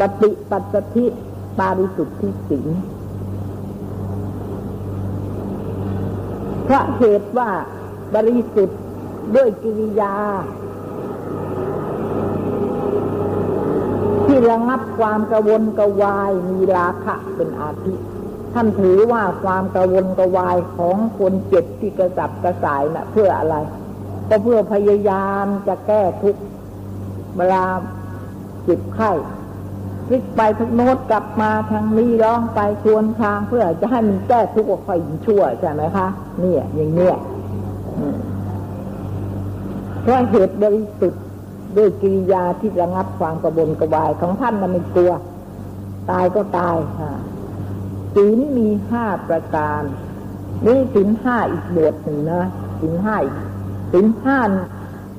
ปฏิปัตสติปาริสุทธิศีลเพราะเหตุว่าบริสุทธิ์ด้วยกิริยาที่ระงับความกระวนกระวายมีราคะเป็นอาทิท่านถือว่าความกระวนกระวายของคนเจ็บที่กระสับกระส่ายนะเพื่ออะไรก็เพื่อพยายามจะแก้ทุกข์เวลาเจ็บไข้พลิกไปทุกโน้ตกลับมาทางนี้ร้องไปครวญครางเพื่อจะให้มันแก้ทุกข์ออกไปยิ่งชั่วใช่ไหมคะเนี่ยอย่างเนี้ยเพราะเหตุบริสุทธิ์ด้วยกิริยาที่ระงับความกระวนกระวายของท่านมันไม่กลัวตายก็ตายค่ะศีลมีห้าประการนี่ศีลห้าอีกบทหนึ่งนะศีลห้าศีลห้า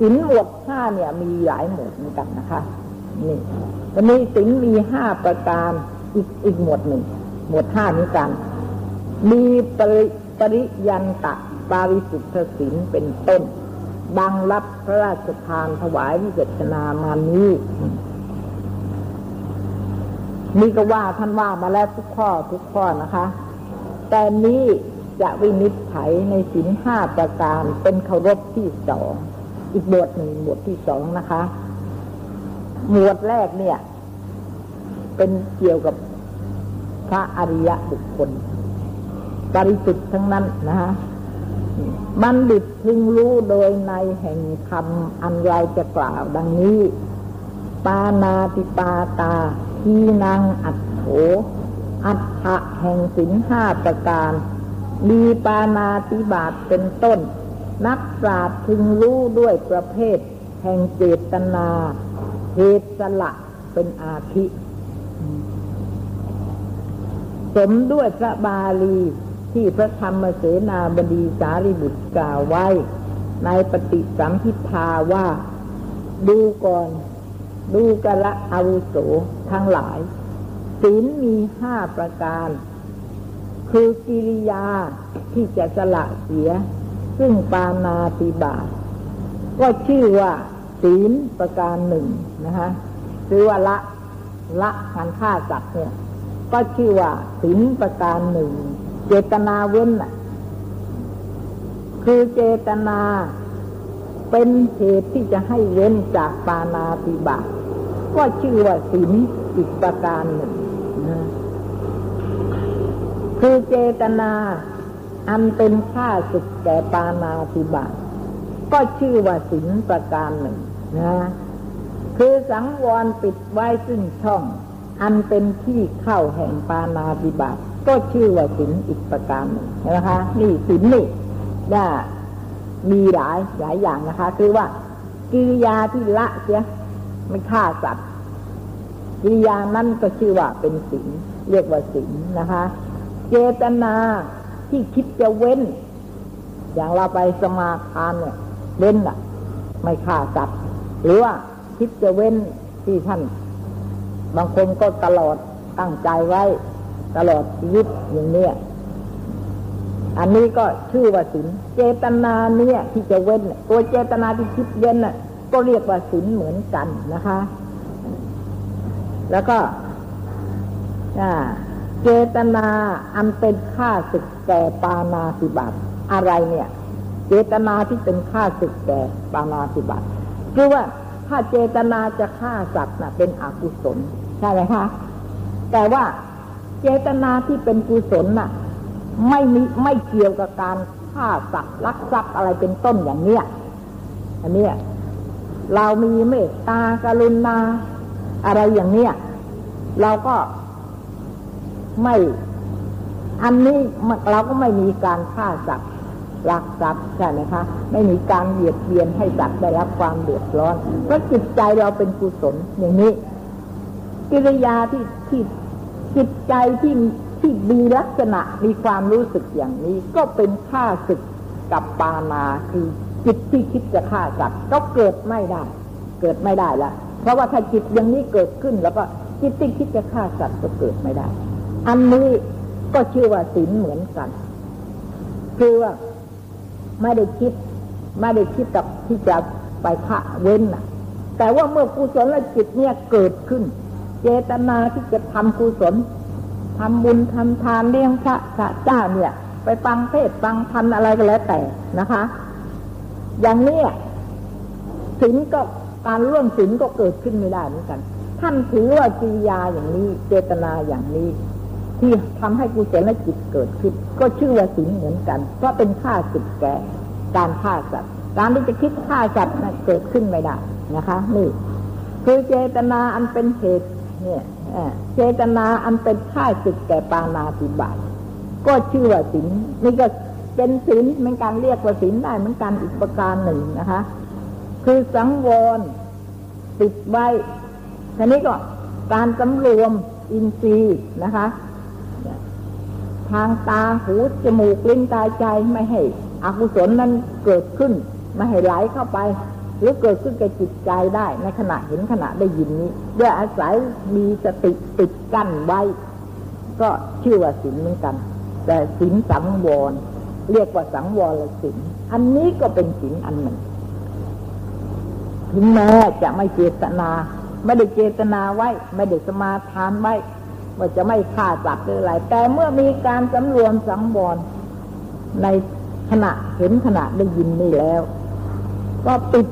ศีลหมวดห้าเนี่ยมีหลายหมวดเหมือนกันนะคะนี่วันนี้ศีลมีห้าประการอีกอีกหมวดหนึ่งหมวดห้านี้กันมีปริปริยันตะปาริสุทธศีลเป็นต้นดังรับพระราชทานถวายวิเศษนามานี้นี่ก็ว่าท่านว่ามาแล้วทุกข้อทุกข้อนะคะแต่นี้จะวินิจฉัยในศีลห้าประการเป็นเคารพที่สองอีกบทหนึ่งบทที่สองนะคะหมวดแรกเนี่ยเป็นเกี่ยวกับพระอริยบุคคลบริสุทธิ์ทั้งนั้นนะฮะบัณฑิตพึงรู้โดยในแห่งธรรมอันเราจะกล่าวดังนี้ปานาติปาตาทีนังอัตโถอัตถะแห่งศีลห้าประการมีปานาติบาตเป็นต้นนักปราชญ์พึงรู้ด้วยประเภทแห่งเจตนาเหตุสละเป็นอาทิสมด้วยพระบาลีที่พระธรรมเสนาบดีสารีบุตรกล่าวไว้ในปฏิสัมภิทาว่าดูก่อนดูกะละอาวุโสทั้งหลายศีลมีห้าประการคือกิริยาที่จะสละเสียซึ่งปานาติบาตก็ชื่อว่าศีลประการหนึ่งนะคะชื่อว่าละละการฆ่าสัตว์เนี่ยก็ชื่อว่าศีลประการหนึ่งเจตนาเว้นน่ะคือเจตนาเป็นเหตุที่จะให้เว้นจากปาณาติบาตก็ชื่อว่าศีลอีกประการหนึ่งนะคือเจตนาอันเป็นค่าศึกแก่ปาณาติบาตก็ชื่อว่าศีลประการหนึ่งนะคือสังวรปิดไว้ซึ่งช่องอันเป็นที่เข้าแห่งปาณาติบาตก็ชื่อว่าศีลอีกประการหนึ่งนะคะนี่ศีลนี่ได้มีหลายหลายอย่างนะคะคือว่ากิริยาที่ละเสียไม่ฆ่าสัตว์กิริยานั้นก็ชื่อว่าเป็นศีลเรียกว่าศีลนะคะเจตนาที่คิดจะเว้นอย่างเราไปสมาทานเนี่ยเว้นอ่ะไม่ฆ่าสัตว์หรือว่าคิดจะเว้นที่ท่านบางคนก็ตลอดตั้งใจไว้ตลอดชีวิตอย่างนี้ อันนี้ก็ชื่อว่าศีลเจตนาเนี่ยที่จะเว้นตัวเจตนาที่คิดเว้นน่ะก็เรียกว่าศีลเหมือนกันนะคะแล้วก็เจตนาอันเป็นข้าศึกแก่ปาณาติบาตอะไรเนี่ยเจตนาที่เป็นข้าศึกแก่ปาณาติบาตคือว่าถ้าเจตนาจะฆ่าสัตว์น่ะเป็นอกุศลใช่ไหมคะแต่ว่าเจตนาที่เป็นกุศลน่ะไม่มีไม่เกี่ยวกับการฆ่าสัตว์ลักทรัพย์อะไรเป็นต้นอย่างเนี้ยอันเนี้ยเรามีเมตตากรุณาอะไรอย่างเนี้ยเราก็ไม่อันนี้เราก็ไม่มีการฆ่าสัตว์ลักทรัพย์ใช่ไหมคะไม่มีการเบียดเบียนให้สัตว์ได้รับความเดือดร้อนเพราะจิตใจเราเป็นกุศลอย่างนี้กิริยาที่ที่จิตใจที่ที่มีลักษณะมีความรู้สึกอย่างนี้ก็เป็นฆ่าศึกกับปานาคือจิตที่คิดจะฆ่าสัตว์ก็เกิดไม่ได้เกิดไม่ได้ละเพราะว่าถ้าจิตอย่างนี้เกิดขึ้นแล้วก็จิตที่คิดจะฆ่าสัตว์ก็เกิดไม่ได้อันนี้ก็ชื่อว่าศีลเหมือนกันคือว่าไม่ได้คิดไม่ได้คิดกับที่จะไปฆ่าเว้นน่ะแต่ว่าเมื่อกุศลจิตเนี่ยเกิดขึ้นเจตนาที่จะทำกุศลทำบุญทำทานเลี้ยงพระพระเจ้าเนี่ยไปฟังเทศฟังธรรมอะไรก็แล้วแต่นะคะอย่างนี้ศีลก็การล่วงศีลก็เกิดขึ้นไม่ได้เหมือนกันท่านถือว่ากิริยาอย่างนี้เจตนาอย่างนี้ที่ทำให้กุศลจิตเกิดขึ้นก็ชื่อว่าศีลเหมือนกันเพราะเป็นฆ่าศึกแก่การฆ่าสัตว์การที่จะคิดฆ่าสัตว์เกิดขึ้นไม่ได้นะคะนี่คือเจตนาอันเป็นเหตุเนี่ยเจตนาอันเป็นฆ่าศึกแก่ปาณาติบาตก็ชื่อว่าศีลนี่ก็เป็นศีลเหมือนกันเรียกว่าศีลได้เหมือนกันอีกประการหนึ่งนะคะคือสังวรติดไว้ทีนี้ก็การสำรวมอินทรีย์นะคะทางตาหูจมูกลิ้นกายใจไม่ให้อกุศลนั้นเกิดขึ้นไม่ให้ไหลเข้าไปหรือเกิดขึ้นกับจิตใจได้ในขณะเห็นขณะได้ยินนี้ด้วยอาศัยมีสติติดกั้นไว้ก็ชื่อว่าศีลเหมือนกันแต่ศีลสังวรเรียกว่าสังวรศีลอันนี้ก็เป็นศีลอันหนึ่งถึงแม้จะไม่เจตนาไม่ได้เจตนาไว้ไม่ได้สมาทานไว้ว่าจะไม่ฆ่าสัตว์หรืออะไรแต่เมื่อมีการสำรวมสังวรในขณะเห็นขณะได้ยินนี่แล้วก็ปิด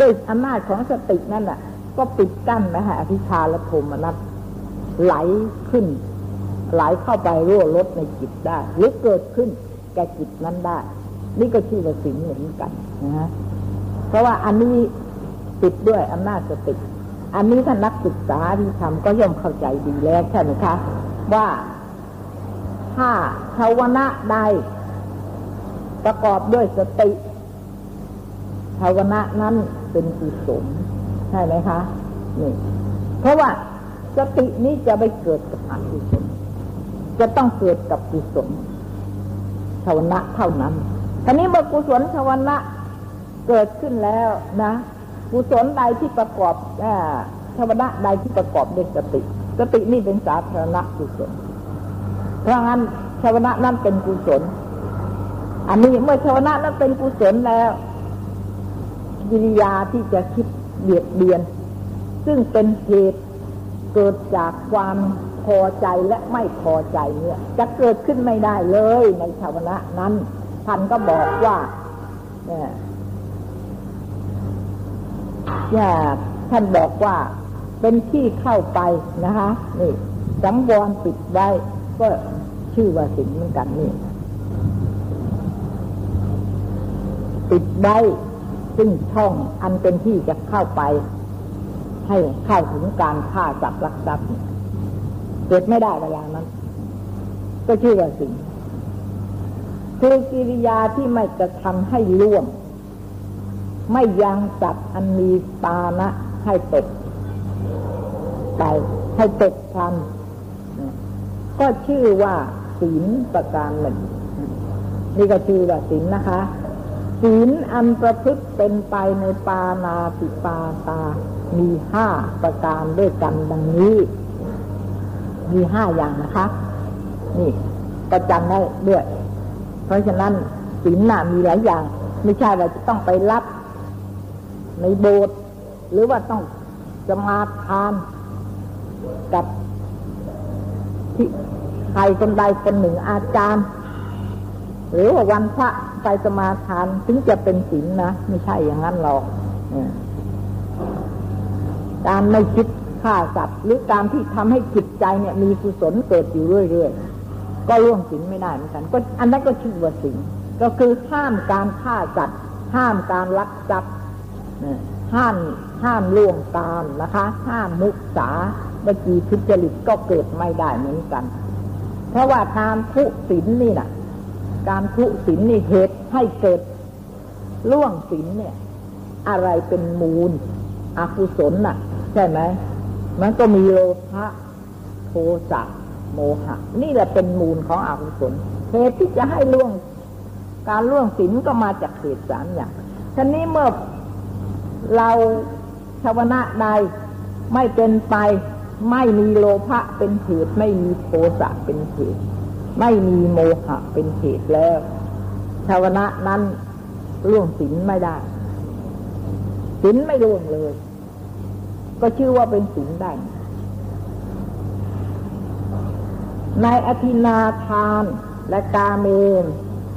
ด้วยอำนาจของสตินั่นแหละก็ปิดกั้นไม่ให้อภิชาและโทมนัสไหลขึ้นไหลเข้าไปรั่วรดในจิตได้หรือเกิดขึ้นแก่จิตนั้นได้นี่ก็ชื่อว่าศีลเหมือนกันนะฮะเพราะว่าอันนี้ปิดด้วยอำนาจสติอันนี้ท่านนักศึกษาที่ทำก็ย่อมเข้าใจดีแล้วใช่ไหมคะว่าถ้าภาวนาใดประกอบด้วยสติภาวนานั้นเป็นกุศลใช่ไหมคะนี่เพราะว่าสตินี้จะไม่เกิดกับอกุศลจะต้องเกิดกับกุศลภาวนาเท่านั้นทีนี้เมื่อกุศลภาวนาเกิดขึ้นแล้วนะกุศลใดที่ประกอบภาวนาใดที่ประกอบด้วยสติสตินี่เป็นสาธารณกุศลเพราะงั้นภาวนานั้นเป็นกุศลอันนี้เมื่อภาวนานั้นเป็นกุศลแล้วกิริยาที่จะคิดเบียดเบียนซึ่งเป็นเหตุเกิดจากความพอใจและไม่พอใจเนี่ยจะเกิดขึ้นไม่ได้เลยในภาวนานั้นท่านก็บอกว่าเนี่ยท่านบอกว่าเป็นที่เข้าไปนะคะนี่สังวรปิดไว้ก็ชื่อว่าศีลเหมือนกันนี่ปิดไว้ซึ่งช่องอันเป็นที่จะเข้าไปให้เข้าถึงการฆ่าสัตว์ลักทรัพย์เกิดไม่ได้เวลานั้นก็ชื่อว่าศีลคือกิริยาที่ไม่จะทำให้ล่วงไม่ยังสัตว์อันมีปานะให้ตกไปให้ตกพลันก็ชื่อว่าศีลประการหนึ่งนี่ก็ชื่อว่าศีลนะคะศีลอันประพฤติเป็นไปในปานาติปาตามีห้าประการด้วยกันดังนี้มีห้าอย่างนะคะนี่ประจำได้ด้วย เพราะฉะนั้นศีลน่ะมีหลายอย่างไม่ใช่ว่าจะต้องไปรับในโบสถ์หรือว่าต้องสมาทานกับที่ใครคนใดคนหนึ่งอาจารย์หรือว่าวันพระไปสมาทานถึงจะเป็นศีลนะไม่ใช่อย่างนั้นหรอกการไม่คิดฆ่าสัตว์หรือการที่ทำให้จิตใจเนี่ยมีกุศลเกิดอยู่เรื่อยๆก็ล่วงศีลไม่ได้เหมือนกันก็อันนั้นก็ชื่อว่าศีลก็คือห้ามการฆ่าสัตว์ห้ามการลักทรัพย์ห้ามห้ามล่วงตามนะคะห้ามมุสาวจีทุจริตก็เกิดไม่ได้เหมือนกันเพราะว่าตามทุศีลนี่นะการทุศีลนี่เหตุให้เกิดล่วงศีลเนี่ยอะไรเป็นมูลอกุศลน่ะใช่ไหมมันก็มีโลภะโทสะโมหะนี่แหละเป็นมูลของอกุศลเหตุที่จะให้ล่วงการล่วงศีลก็มาจากเหตุสามอย่างทีนี้เมื่อเราชาวนะใดไม่เป็นไปไม่มีโลภะเป็นเหตุไม่มีโทสะเป็นเหตุไม่มีโมหะเป็นเหตุแล้วชาวนะนั้นล่วงศีลไม่ได้ศีลไม่ล่วงเลยก็ชื่อว่าเป็นศีลได้ในอธินาทานและกาเม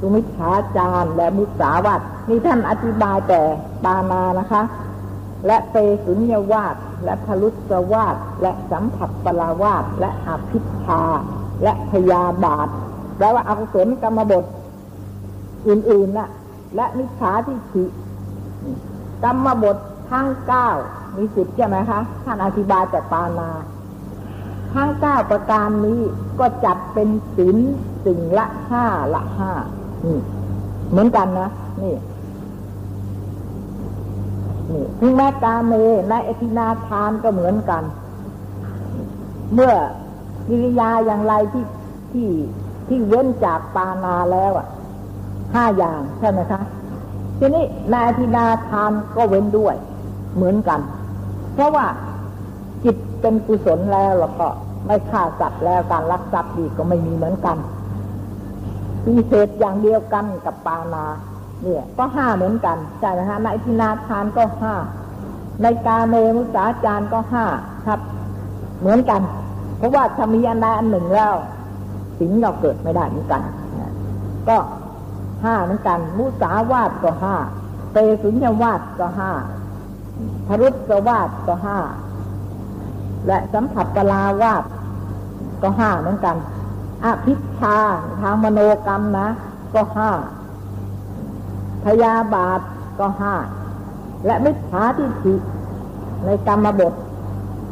สุมิจฉาจารและมุสาวาทนี่ท่านอธิบายแต่ปานานะคะและเปสุญญวาทและพลุสวาทและสัมผัสปราวาทและอภิชฌาและพยาบาทแปลว่าอกุศลกรรมบทอื่นๆน่ะและมิจฉาทิฏฐิกรรมบททั้งเก้ามีสิบใช่ไหมคะท่านอธิบายแต่ปานาทั้งเก้าประการนี้ก็จัดเป็นศีลสิ่งละห้าละห้าเหมือนกันนะนี่นี่ถึงแม้กาเมในอธินาทานก็เหมือนกันเมื่อกิริยาอย่างไรที่ที่ที่เว้นจากปานาแล้วอ่ะห้าอย่างใช่ไหมคะทีนี้ในอธินาทานก็เว้นด้วยเหมือนกันเพราะว่าจิตเป็นกุศลแล้วแล้วก็ไม่ฆ่าสัตว์แล้วการลักทรัพย์ดีก็ไม่มีเหมือนกันมีเศษอย่างเดียวกันกับปานาเนี่ยก็ห้าเหมือนกันใช่ไหมคะในอธินาทานก็ห้าในกาเมมุสาจารก็ห้าครับเหมือนกันเพราะว่าถ้ามีอันใดอันหนึ่งแล้วศีลเราเกิดไม่ได้เหมือนกันก็ห้าเหมือนกันมุสาวาทก็ห้าเปสุญญวาทก็ห้าพรุสวาทก็ห้าและสัมผัสปราวาทก็ห้าเหมือนกันอภิชฌาทางมโนกรรมนะก็ห้าพยาบาทก็ห้าและมิจฉาทิฏฐิในกรรมบท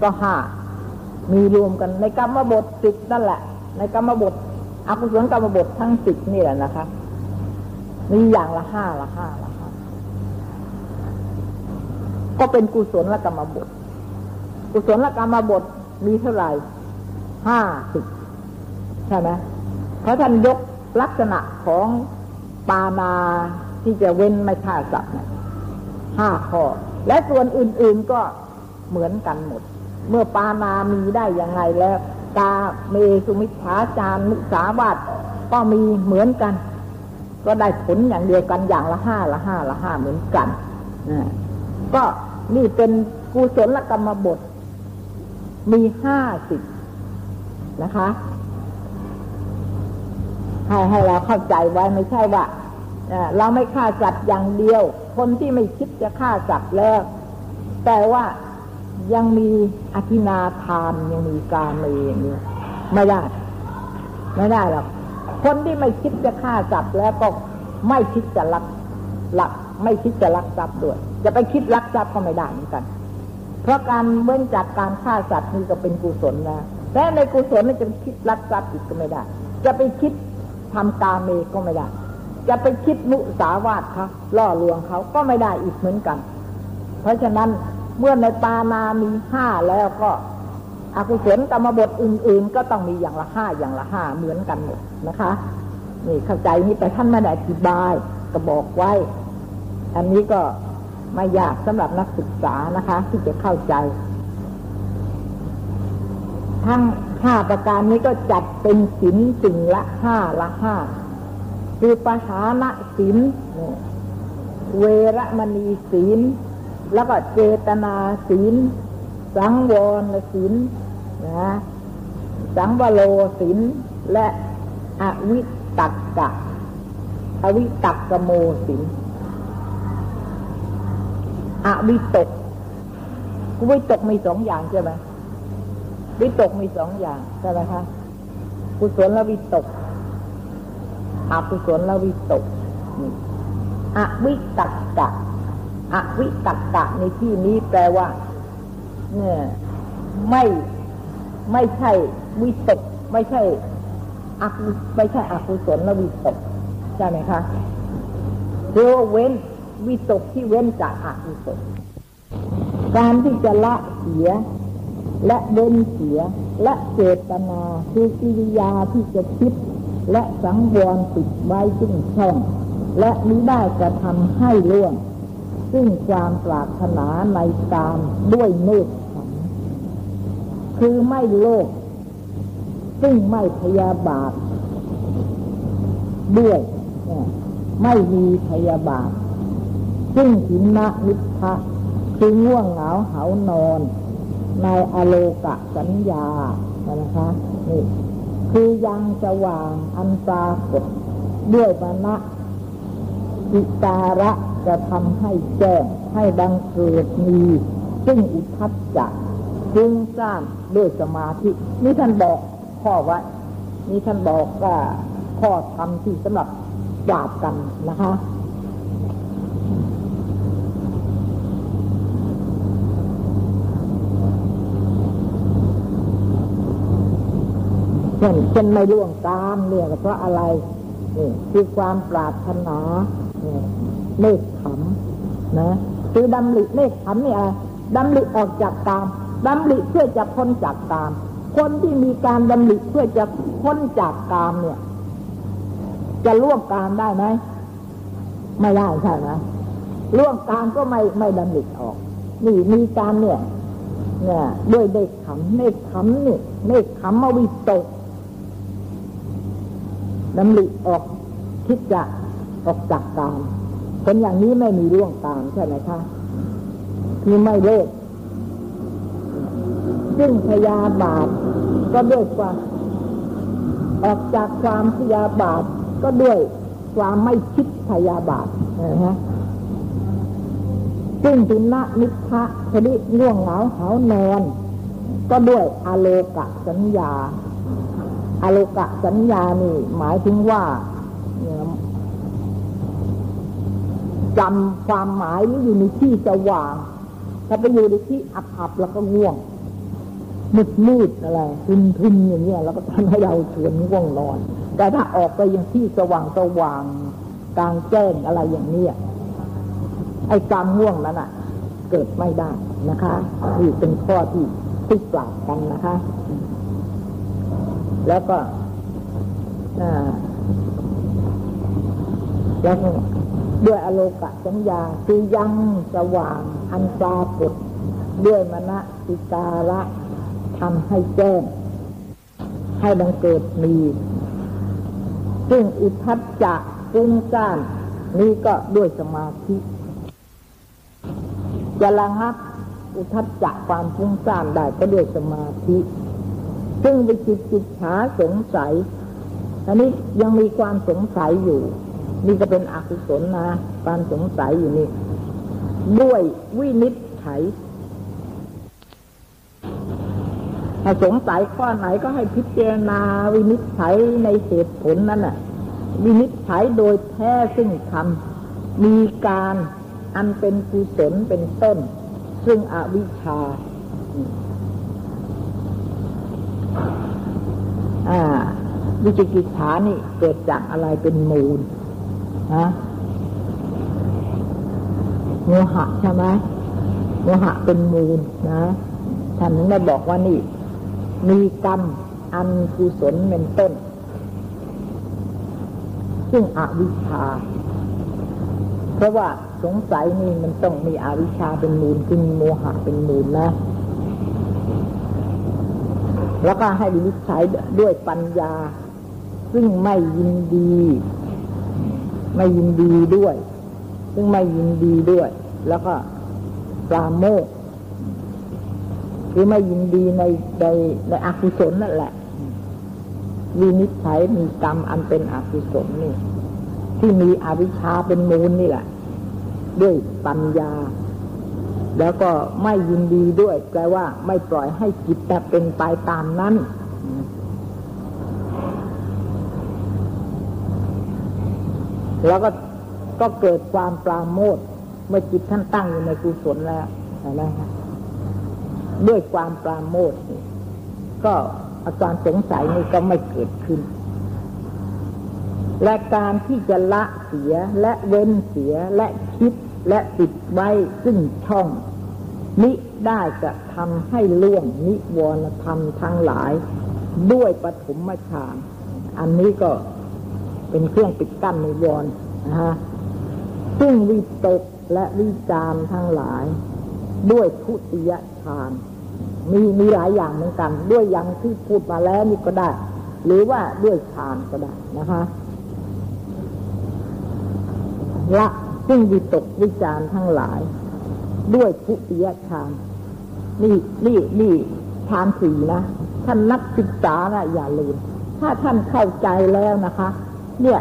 ก็ห้ามีรวมกันในกรรมบทสิบนั่นแหละในกรรมบทอกุศลกรรมบททั้งสิบนี่แหละนะคะมีอย่างละห้าละห้าละห้าก็เป็นกุศลกรรมบทกุศลกรรมบทมีเท่าไหร่ห้าสิบใช่ไหมเพราะท่านยกลักษณะของปานาที่จะเว้นไม่ฆ่าสัตว์ห้าข้อและส่วนอื่นๆก็เหมือนกันหมดเมื่อปานามีได้ยังไงแล้วกาเมสุมิจฉาจารมุสาวาทก็มีเหมือนกันก็ได้ผลอย่างเดียวกันอย่างละห้าละห้าละห้าเหมือนกันก็นี่เป็นกุศลกรรมบทมีห้าสิบนะคะให้ให้เราเข้าใจไว้ไม่ใช่ว่าเราไม่ฆ่าสัตว์อย่างเดียวคนที่ไม่คิดจะฆ่าสัตว์แล้วแต่ว่ายังมีอธินาทานยังมีกาเมอย่างนี้ไม่ได้ไม่ได้หรอกคนที่ไม่คิดจะฆ่าสัตว์แล้วก็ไม่คิดจะลักลักไม่คิดจะลักทรัพย์ด้วยจะไปคิดลักทรัพย์ก็ไม่ได้เหมือนกันเพราะการเว้นจากการฆ่าสัตว์นี่ก็เป็นกุศลนะแต่ในกุศลนี่จะคิดลักทรัพย์อีกก็ไม่ได้จะไปคิดทำกาเมก็ไม่ได้จะไปคิดมุสาวาทเขาล่อลวงเขาก็ไม่ได้อีกเหมือนกันเพราะฉะนั้นเมื่อในปานามีห้าแล้วก็อกุศลกรรมบทอื่นๆก็ต้องมีอย่างละห้าอย่างละห้าเหมือนกันหมดนะคะนี่เข้าใจนี่แต่ท่านไม่ได้อธิบายก็บอกไว้อันนี้ก็ไม่ยากสำหรับนักศึกษานะคะที่จะเข้าใจทั้งห้าประการนี้ก็จัดเป็นศีลสิ่งละห้าละห้า คือปหานศีลเวรมณีศีลแล้วก็เจตนาศีลสังวรศีลนะสังวโรศีลและอวิตตกะอวิตตกโมศีลอวิตกวิตกมีสองอย่างใช่ไหมวิตกมีสองอย่างใช่ไหมคะกุศลวิตกอกุศลวิตกอวิตกกะอวิตกกะในที่นี้แปลว่าเนี่ยไม่ไม่ใช่วิตกไม่ใช่อกุไม่ใช่อกุศลวิตกใช่ไหมคะเรียกว่าเว้นวิตกที่เว้นจากอกุศลการที่จะละเสียและเว้นเสียและเจตนาคือกิริยาที่จะคิดและสังวรปิดไว้ซึ่งช่องและมิได้กระทำให้ล่วงซึ่งความปรารถนาในกามด้วยเนตรขันธ์คือไม่โลภซึ่งไม่พยาบาทด้วยไม่มีพยาบาทซึ่งหินนะนิพพะคือง่วงเหงาหาวนอนในอโลกะสัญญานะคะนี่คือยังสว่างอันปรากฏด้วยมณสิการะจะทำให้แจ้งให้บังเกิดมีซึ่งอุทธัจจะจึงสร้างด้วยสมาธินี่ท่านบอกข้อไว้นี่ท่านบอกว่าข้อธรรมที่สำหรับปราบกันนะคะเช่นเช่นไม่ล่วงตามเนี่ยเพราะอะไรนี่คือความปรารถนาเนกขำนะคือดำริเนกขำนี่อะไรดำริออกจากตามดำริเพื่อจะพ้นจากตามคนที่มีการดำริเพื่อจะพ้นจากตามเนี่ยจะล่วงตามได้ไหมไม่ได้ใช่ไหมล่วงตามก็ไม่ไม่ดำริออกนี่มีการเนี่ยเนี่ยด้วยเนกขำเนกขำนี่เนกขำอวิตกดำริออกคิดจะออกจากกามคนอย่างนี้ไม่มีล่วงตามใช่ไหมคะคือไม่โลภซึ่งพยาบาทก็ด้วยความออกจากความพยาบาทก็ด้วยความไม่คิดพยาบาทนะฮะซึ่งทินะนิพะชนิดง่วงเหงาหาวนอนก็ด้วยอโลกะสัญญาอโลกะสัญญานี่หมายถึงว่าจำความหมายนี้อยู่ในที่สว่างถ้าไปอยู่ในที่อับๆแล้วก็ง่วงมืดมืดอะไรทึมๆอย่างเงี้ยแล้วก็ทำให้เราชวนง่วงนอนแต่ถ้าออกไปอย่างที่สว่างสว่างกลางแจ้งอะไรอย่างเนี้ยไอ้ความง่วงนั้นอ่ะเกิดไม่ได้นะคะนี่เป็นข้อที่ที่ปราบกันนะคะแล้วก็อ่าแล้วก็ด้วยอโลกะสัญญาคือยังสว่างอันปรากฏด้วยมณสิการะทำให้แจ้งให้บังเกิดมีซึ่งอุทธัจจะซึ่งสร้างนี้ก็ด้วยสมาธิจะระงับอุทธัจจะความฟุ้งซ่านได้ก็ด้วยสมาธิซึ่งวิจิกิจฉาสงสัยอันนี้ยังมีความสงสัยอยู่นี่ก็เป็นอกุศลนะความสงสัยอยู่นี่ด้วยวินิจฉัยถ้าสงสัยข้อไหนก็ให้พิจารณาวินิจฉัยในเหตุผลนั่นน่ะวินิจฉัยโดยแท้ซึ่งธรรมมีการอันเป็นกุศลเป็นต้นซึ่งอวิชชาอ่าวิจิกิจฉานี่เกิดจากอะไรเป็นมูลฮะโมหะใช่ไหมโมหะเป็นมูลนะท่านได้บอกว่านี่มีกรรมอันกุศลเป็นต้นซึ่งอวิชชาเพราะว่าสงสัยนี่มันต้องมีอวิชชาเป็นมูลคือมีโมหะเป็นมูลนะแล้วก็ให้วินิจฉัยด้วยปัญญาซึ่งไม่ยินดี ไม่ยินดีด้วยซึ่งไม่ยินดีด้วยแล้วก็ปราโมทย์คือไม่ยินดีในในในอกุศลนั่นแหละวินิจฉัยมีกรรมอันเป็นอกุศลนี่ที่มีอวิชชาเป็นมูลนี่แหละด้วยปัญญาแล้วก็ไม่ยินดีด้วยแปลว่าไม่ปล่อยให้จิตแต่เป็นไปตามนั้นแล้วก็ก็เกิดความปราโมทย์เมื่อจิตท่านตั้งอยู่ในกุศลแล้วเห็นไหมครับด้วยความปราโมทย์ก็อาการสงสัยนี้ก็ไม่เกิดขึ้นและการที่จะละเสียและเว้นเสียและคิดและติดไว้ซึ่งช่องมิได้จะทำให้ล่วงนิวรณธรรมทั้งหลายด้วยปฐมฌานอันนี้ก็เป็นเครื่องปิดกั้นนิวรณ์นะฮะซึ่งวิตกและวิจารทั้งหลายด้วยทุติยฌานมีมีหลายอย่างเหมือนกันด้วยอย่างที่พูดมาแล้วนี่ก็ได้หรือว่าด้วยฌานก็ได้นะคะละซึ่งวิตกวิจารทั้งหลายด้วยทุติยฌานนี่นี่นี่ฌานสี่นะท่านนักศึกษานะอย่าลืมถ้าท่านเข้าใจแล้วนะคะเนี่ย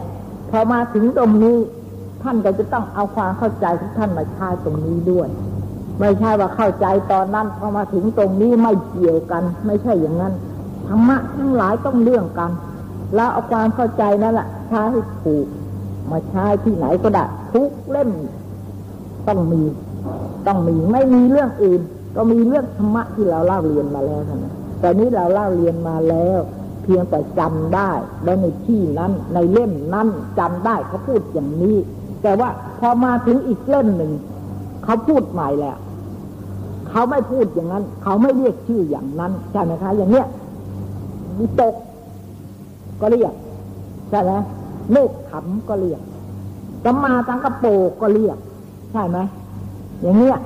พอมาถึงตรงนี้ท่านก็จะต้องเอาความเข้าใจของท่านมาใช้ตรงนี้ด้วยไม่ใช่ว่าเข้าใจตอนนั้นพอมาถึงตรงนี้ไม่เกี่ยวกันไม่ใช่อย่างนั้นธรรมะทั้งหลายต้องเรื่องกันแล้วเอาความเข้าใจนั่นแหละใช้ให้ถูกมาใช้ที่ไหนก็ได้ทุกเล่มต้องมีต้องมีไม่มีเรื่องอื่นก็มีเรื่องธรรมะที่เราเล่าเรียนมาแล้วนะแต่นี้เราเล่าเรียนมาแล้วเพียงแต่จำได้ได้ในที่นั้นในเล่มนั้นจำได้เขาพูดอย่างนี้แต่ว่าพอมาถึงอีกเล่มหนึ่งเขาพูดใหม่แล้วเขาไม่พูดอย่างนั้นเขาไม่เรียกชื่ออย่างนั้นใช่ไหมคะอย่างเนี้ยวิตกก็เรียกใช่ไหมเนกขัมก็เรียกสัมมาสังกัปโปก็เรียกใช่ไหมอย่างเนี้ย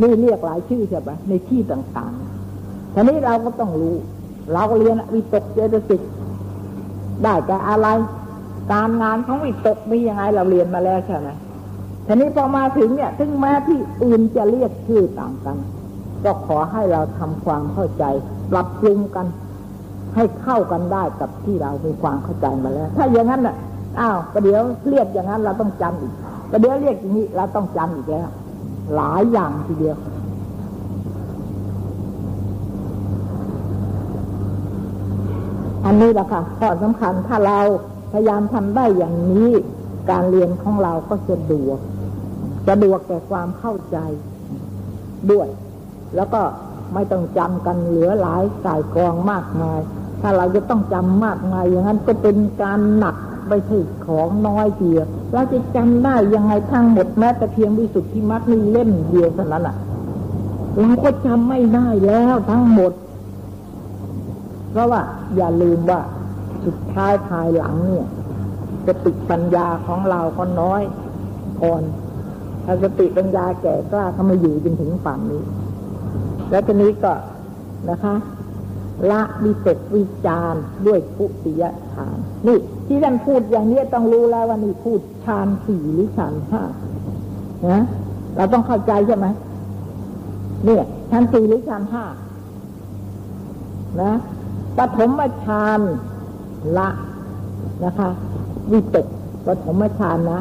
นี่เรียกหลายชื่อใช่ไหมในที่ต่างๆทีนี้เราก็ต้องรู้เราก็เรียนวิตกเจตสิกได้แก่อะไรการงานของวิตกมียังไงเราเรียนมาแล้วใช่ไหมทีนี้พอมาถึงเนี่ยถึงแม้ที่อื่นจะเรียกชื่อต่างกันก็ขอให้เราทำความเข้าใจปรับปรุงกันให้เข้ากันได้กับที่เรามีความเข้าใจมาแล้วถ้าอย่างนั้นน่ะอ้าวประเดี๋ยวเรียกอย่างนั้นเราต้องจำอีกประเดี๋ยวเรียกอย่างนี้เราต้องจำอีกแล้วหลายอย่างทีเดียวอันนี้แหละค่ะข้อสำคัญถ้าเราพยายามทำได้อย่างนี้การเรียนของเราก็สะดวกสะดวกแต่ความเข้าใจด้วยแล้วก็ไม่ต้องจำกันเหลือหลายสายกองมากมายถ้าเราจะต้องจำมากมายอย่างนั้นก็เป็นการหนักไปถึงของน้อยเดียวเราจะจำได้ยังไงทั้งหมดแม้แต่เพียงวิสุทธิมรรคนี่เล่มเดียวเท่านั้นอ่ะเราก็จำไม่ได้แล้วทั้งหมดเพราะว่าอย่าลืมว่าสุดท้ายภายหลังเนี่ยสติปัญญาของเราก็น้อยอ่อนถ้าสติปัญญาแก่กล้าก็ไม่อยู่จนถึงป่านนี้และทีนี้ก็นะคะละวิตกวิจารด้วยทุติยฌานนี่ที่ท่านพูดอย่างนี้ต้องรู้แล้วว่านี่พูดฌานสี่หรือฌานห้านะเราต้องเข้าใจใช่ไหมเนี่ยฌานสี่หรือฌานห้านะปฐมฌานละนะคะวิตกปฐมฌานนะ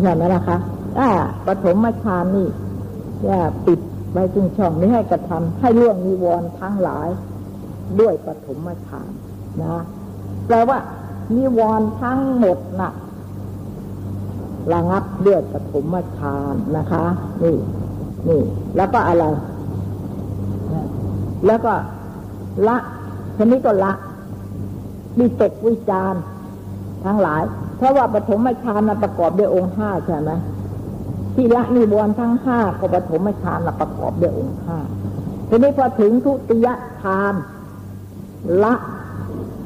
เห็นไหมนะคะอ่าปฐมฌานนี่เนี่ยปิดไว้ซึ่งช่องนี้ให้กระทำให้ล่วงนิวรณ์ทั้งหลายด้วยปฐมฌานนะแปลว่านิวรณ์ทั้งหมดน่ะระงับด้วยปฐมฌานนะคะนี่นี่แล้วก็อะไรแล้วก็ละทีนี้ก็ละวิตกวิจารทั้งหลายเพราะว่าปฐมฌานน่ะประกอบด้วยองค์ห้าใช่ไหมที่ละนิวรณ์ทั้งห้าก็ปฐมฌานน่ะประกอบด้วยองค์ห้าทีนี้พอถึงทุติยฌานละ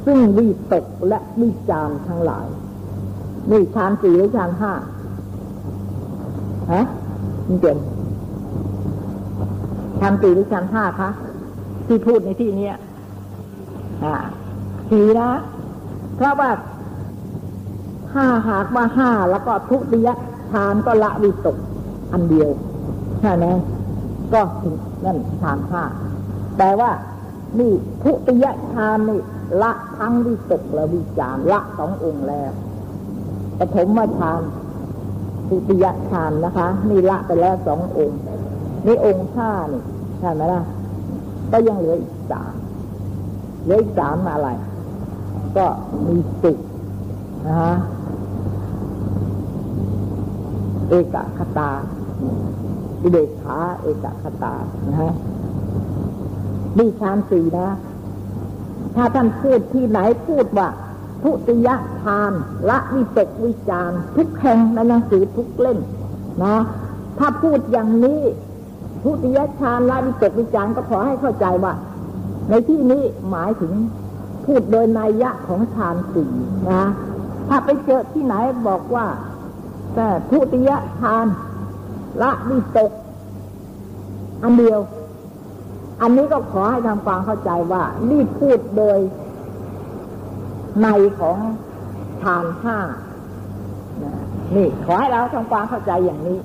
ซึ่งวิตกและวิจารทั้งหลายนี่ฌานสี่หรือฌานห้าฮะนี่เด่นฌานสี่หรือฌานห้าคะที่พูดในที่นี้อ่าสี่นะเพราะว่า ถ้าหากว่าห้าแล้วก็ทุติยฌานก็ละวิตกอันเดียวใช่ไหมก็ถึงนั่นฌานห้าแต่ว่านี่ทุติยฌานนี่ละทั้งวิตกและวิจารละสององค์แล้วปฐมฌานทุติยฌานนะคะนี่ละไปแล้วสององค์นี่องค์ห้านี่ใช่ไหมล่ะก็ยังเหลืออีกสามเหลืออีกสามอะไรก็มีสุขนะฮะเอกคตาอุเบกขาเอกคตานะฮะนี่ฌานสี่นะถ้าท่านพูดที่ไหนพูดว่าทุติยฌานละวิตกวิจารทุกแห่งในหนังสือทุกเล่มนะถ้าพูดอย่างนี้ทุติยฌานละวิตกวิจารก็ขอให้เข้าใจว่าในที่นี้หมายถึงพูดโดยนัยยะของฌานสี่นะถ้าไปเจอที่ไหนบอกว่าแต่ทุติยฌานละวิตกอันเดียวอันนี้ก็ขอให้ทำความเข้าใจว่านี่พูดโดยในของฌานห้านี่ขอให้เราทำความเข้าใจอย่างนี้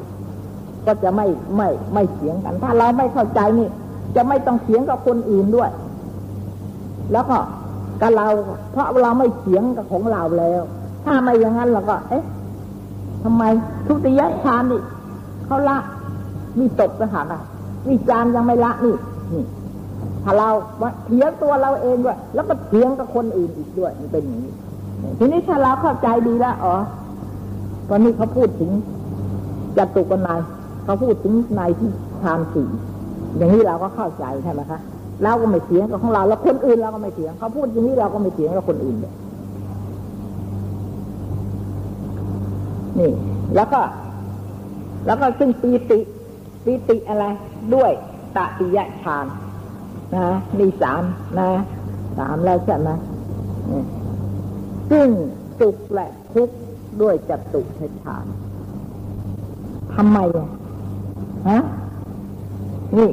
ก็จะไม่ไม่ไม่เถียงกันถ้าเราไม่เข้าใจนี่จะไม่ต้องเถียงกับคนอื่นด้วยแล้วก็กับเราเพราะเราไม่เถียงกับของเราแล้วถ้าไม่อย่างนั้นเราก็เอ๊ะทำไมทุติยฌานนี่เขาละมีตกนะฮะวิจารยังไม่ละนี่ถ้าเราเถียงตัวเราเองด้วยแล้วก็เถียงกับคนอื่นอีกด้วยมันเป็นอย่างนี้ทีนี้ถ้าเราเข้าใจดีแล้วอ๋อตอนนี้เขาพูดถึงจตุกนัยเขาพูดถึงในที่ฌานสี่อย่างนี้เราก็เข้าใจใช่ไหมคะเราก็ไม่เถียงกับของเราแล้วคนอื่นเราก็ไม่เถียงเขาพูดอย่างนี้เราก็ไม่เถียงกับคนอื่นเลยนี่แล้วก็แล้วก็ซึ่งปีติปีติอะไรด้วยตติยฌานนะมีสามนะสามแล้วใช่ไหมซึ่งสุขและทุกข์ด้วยจตุฌานทำไมฮะนี่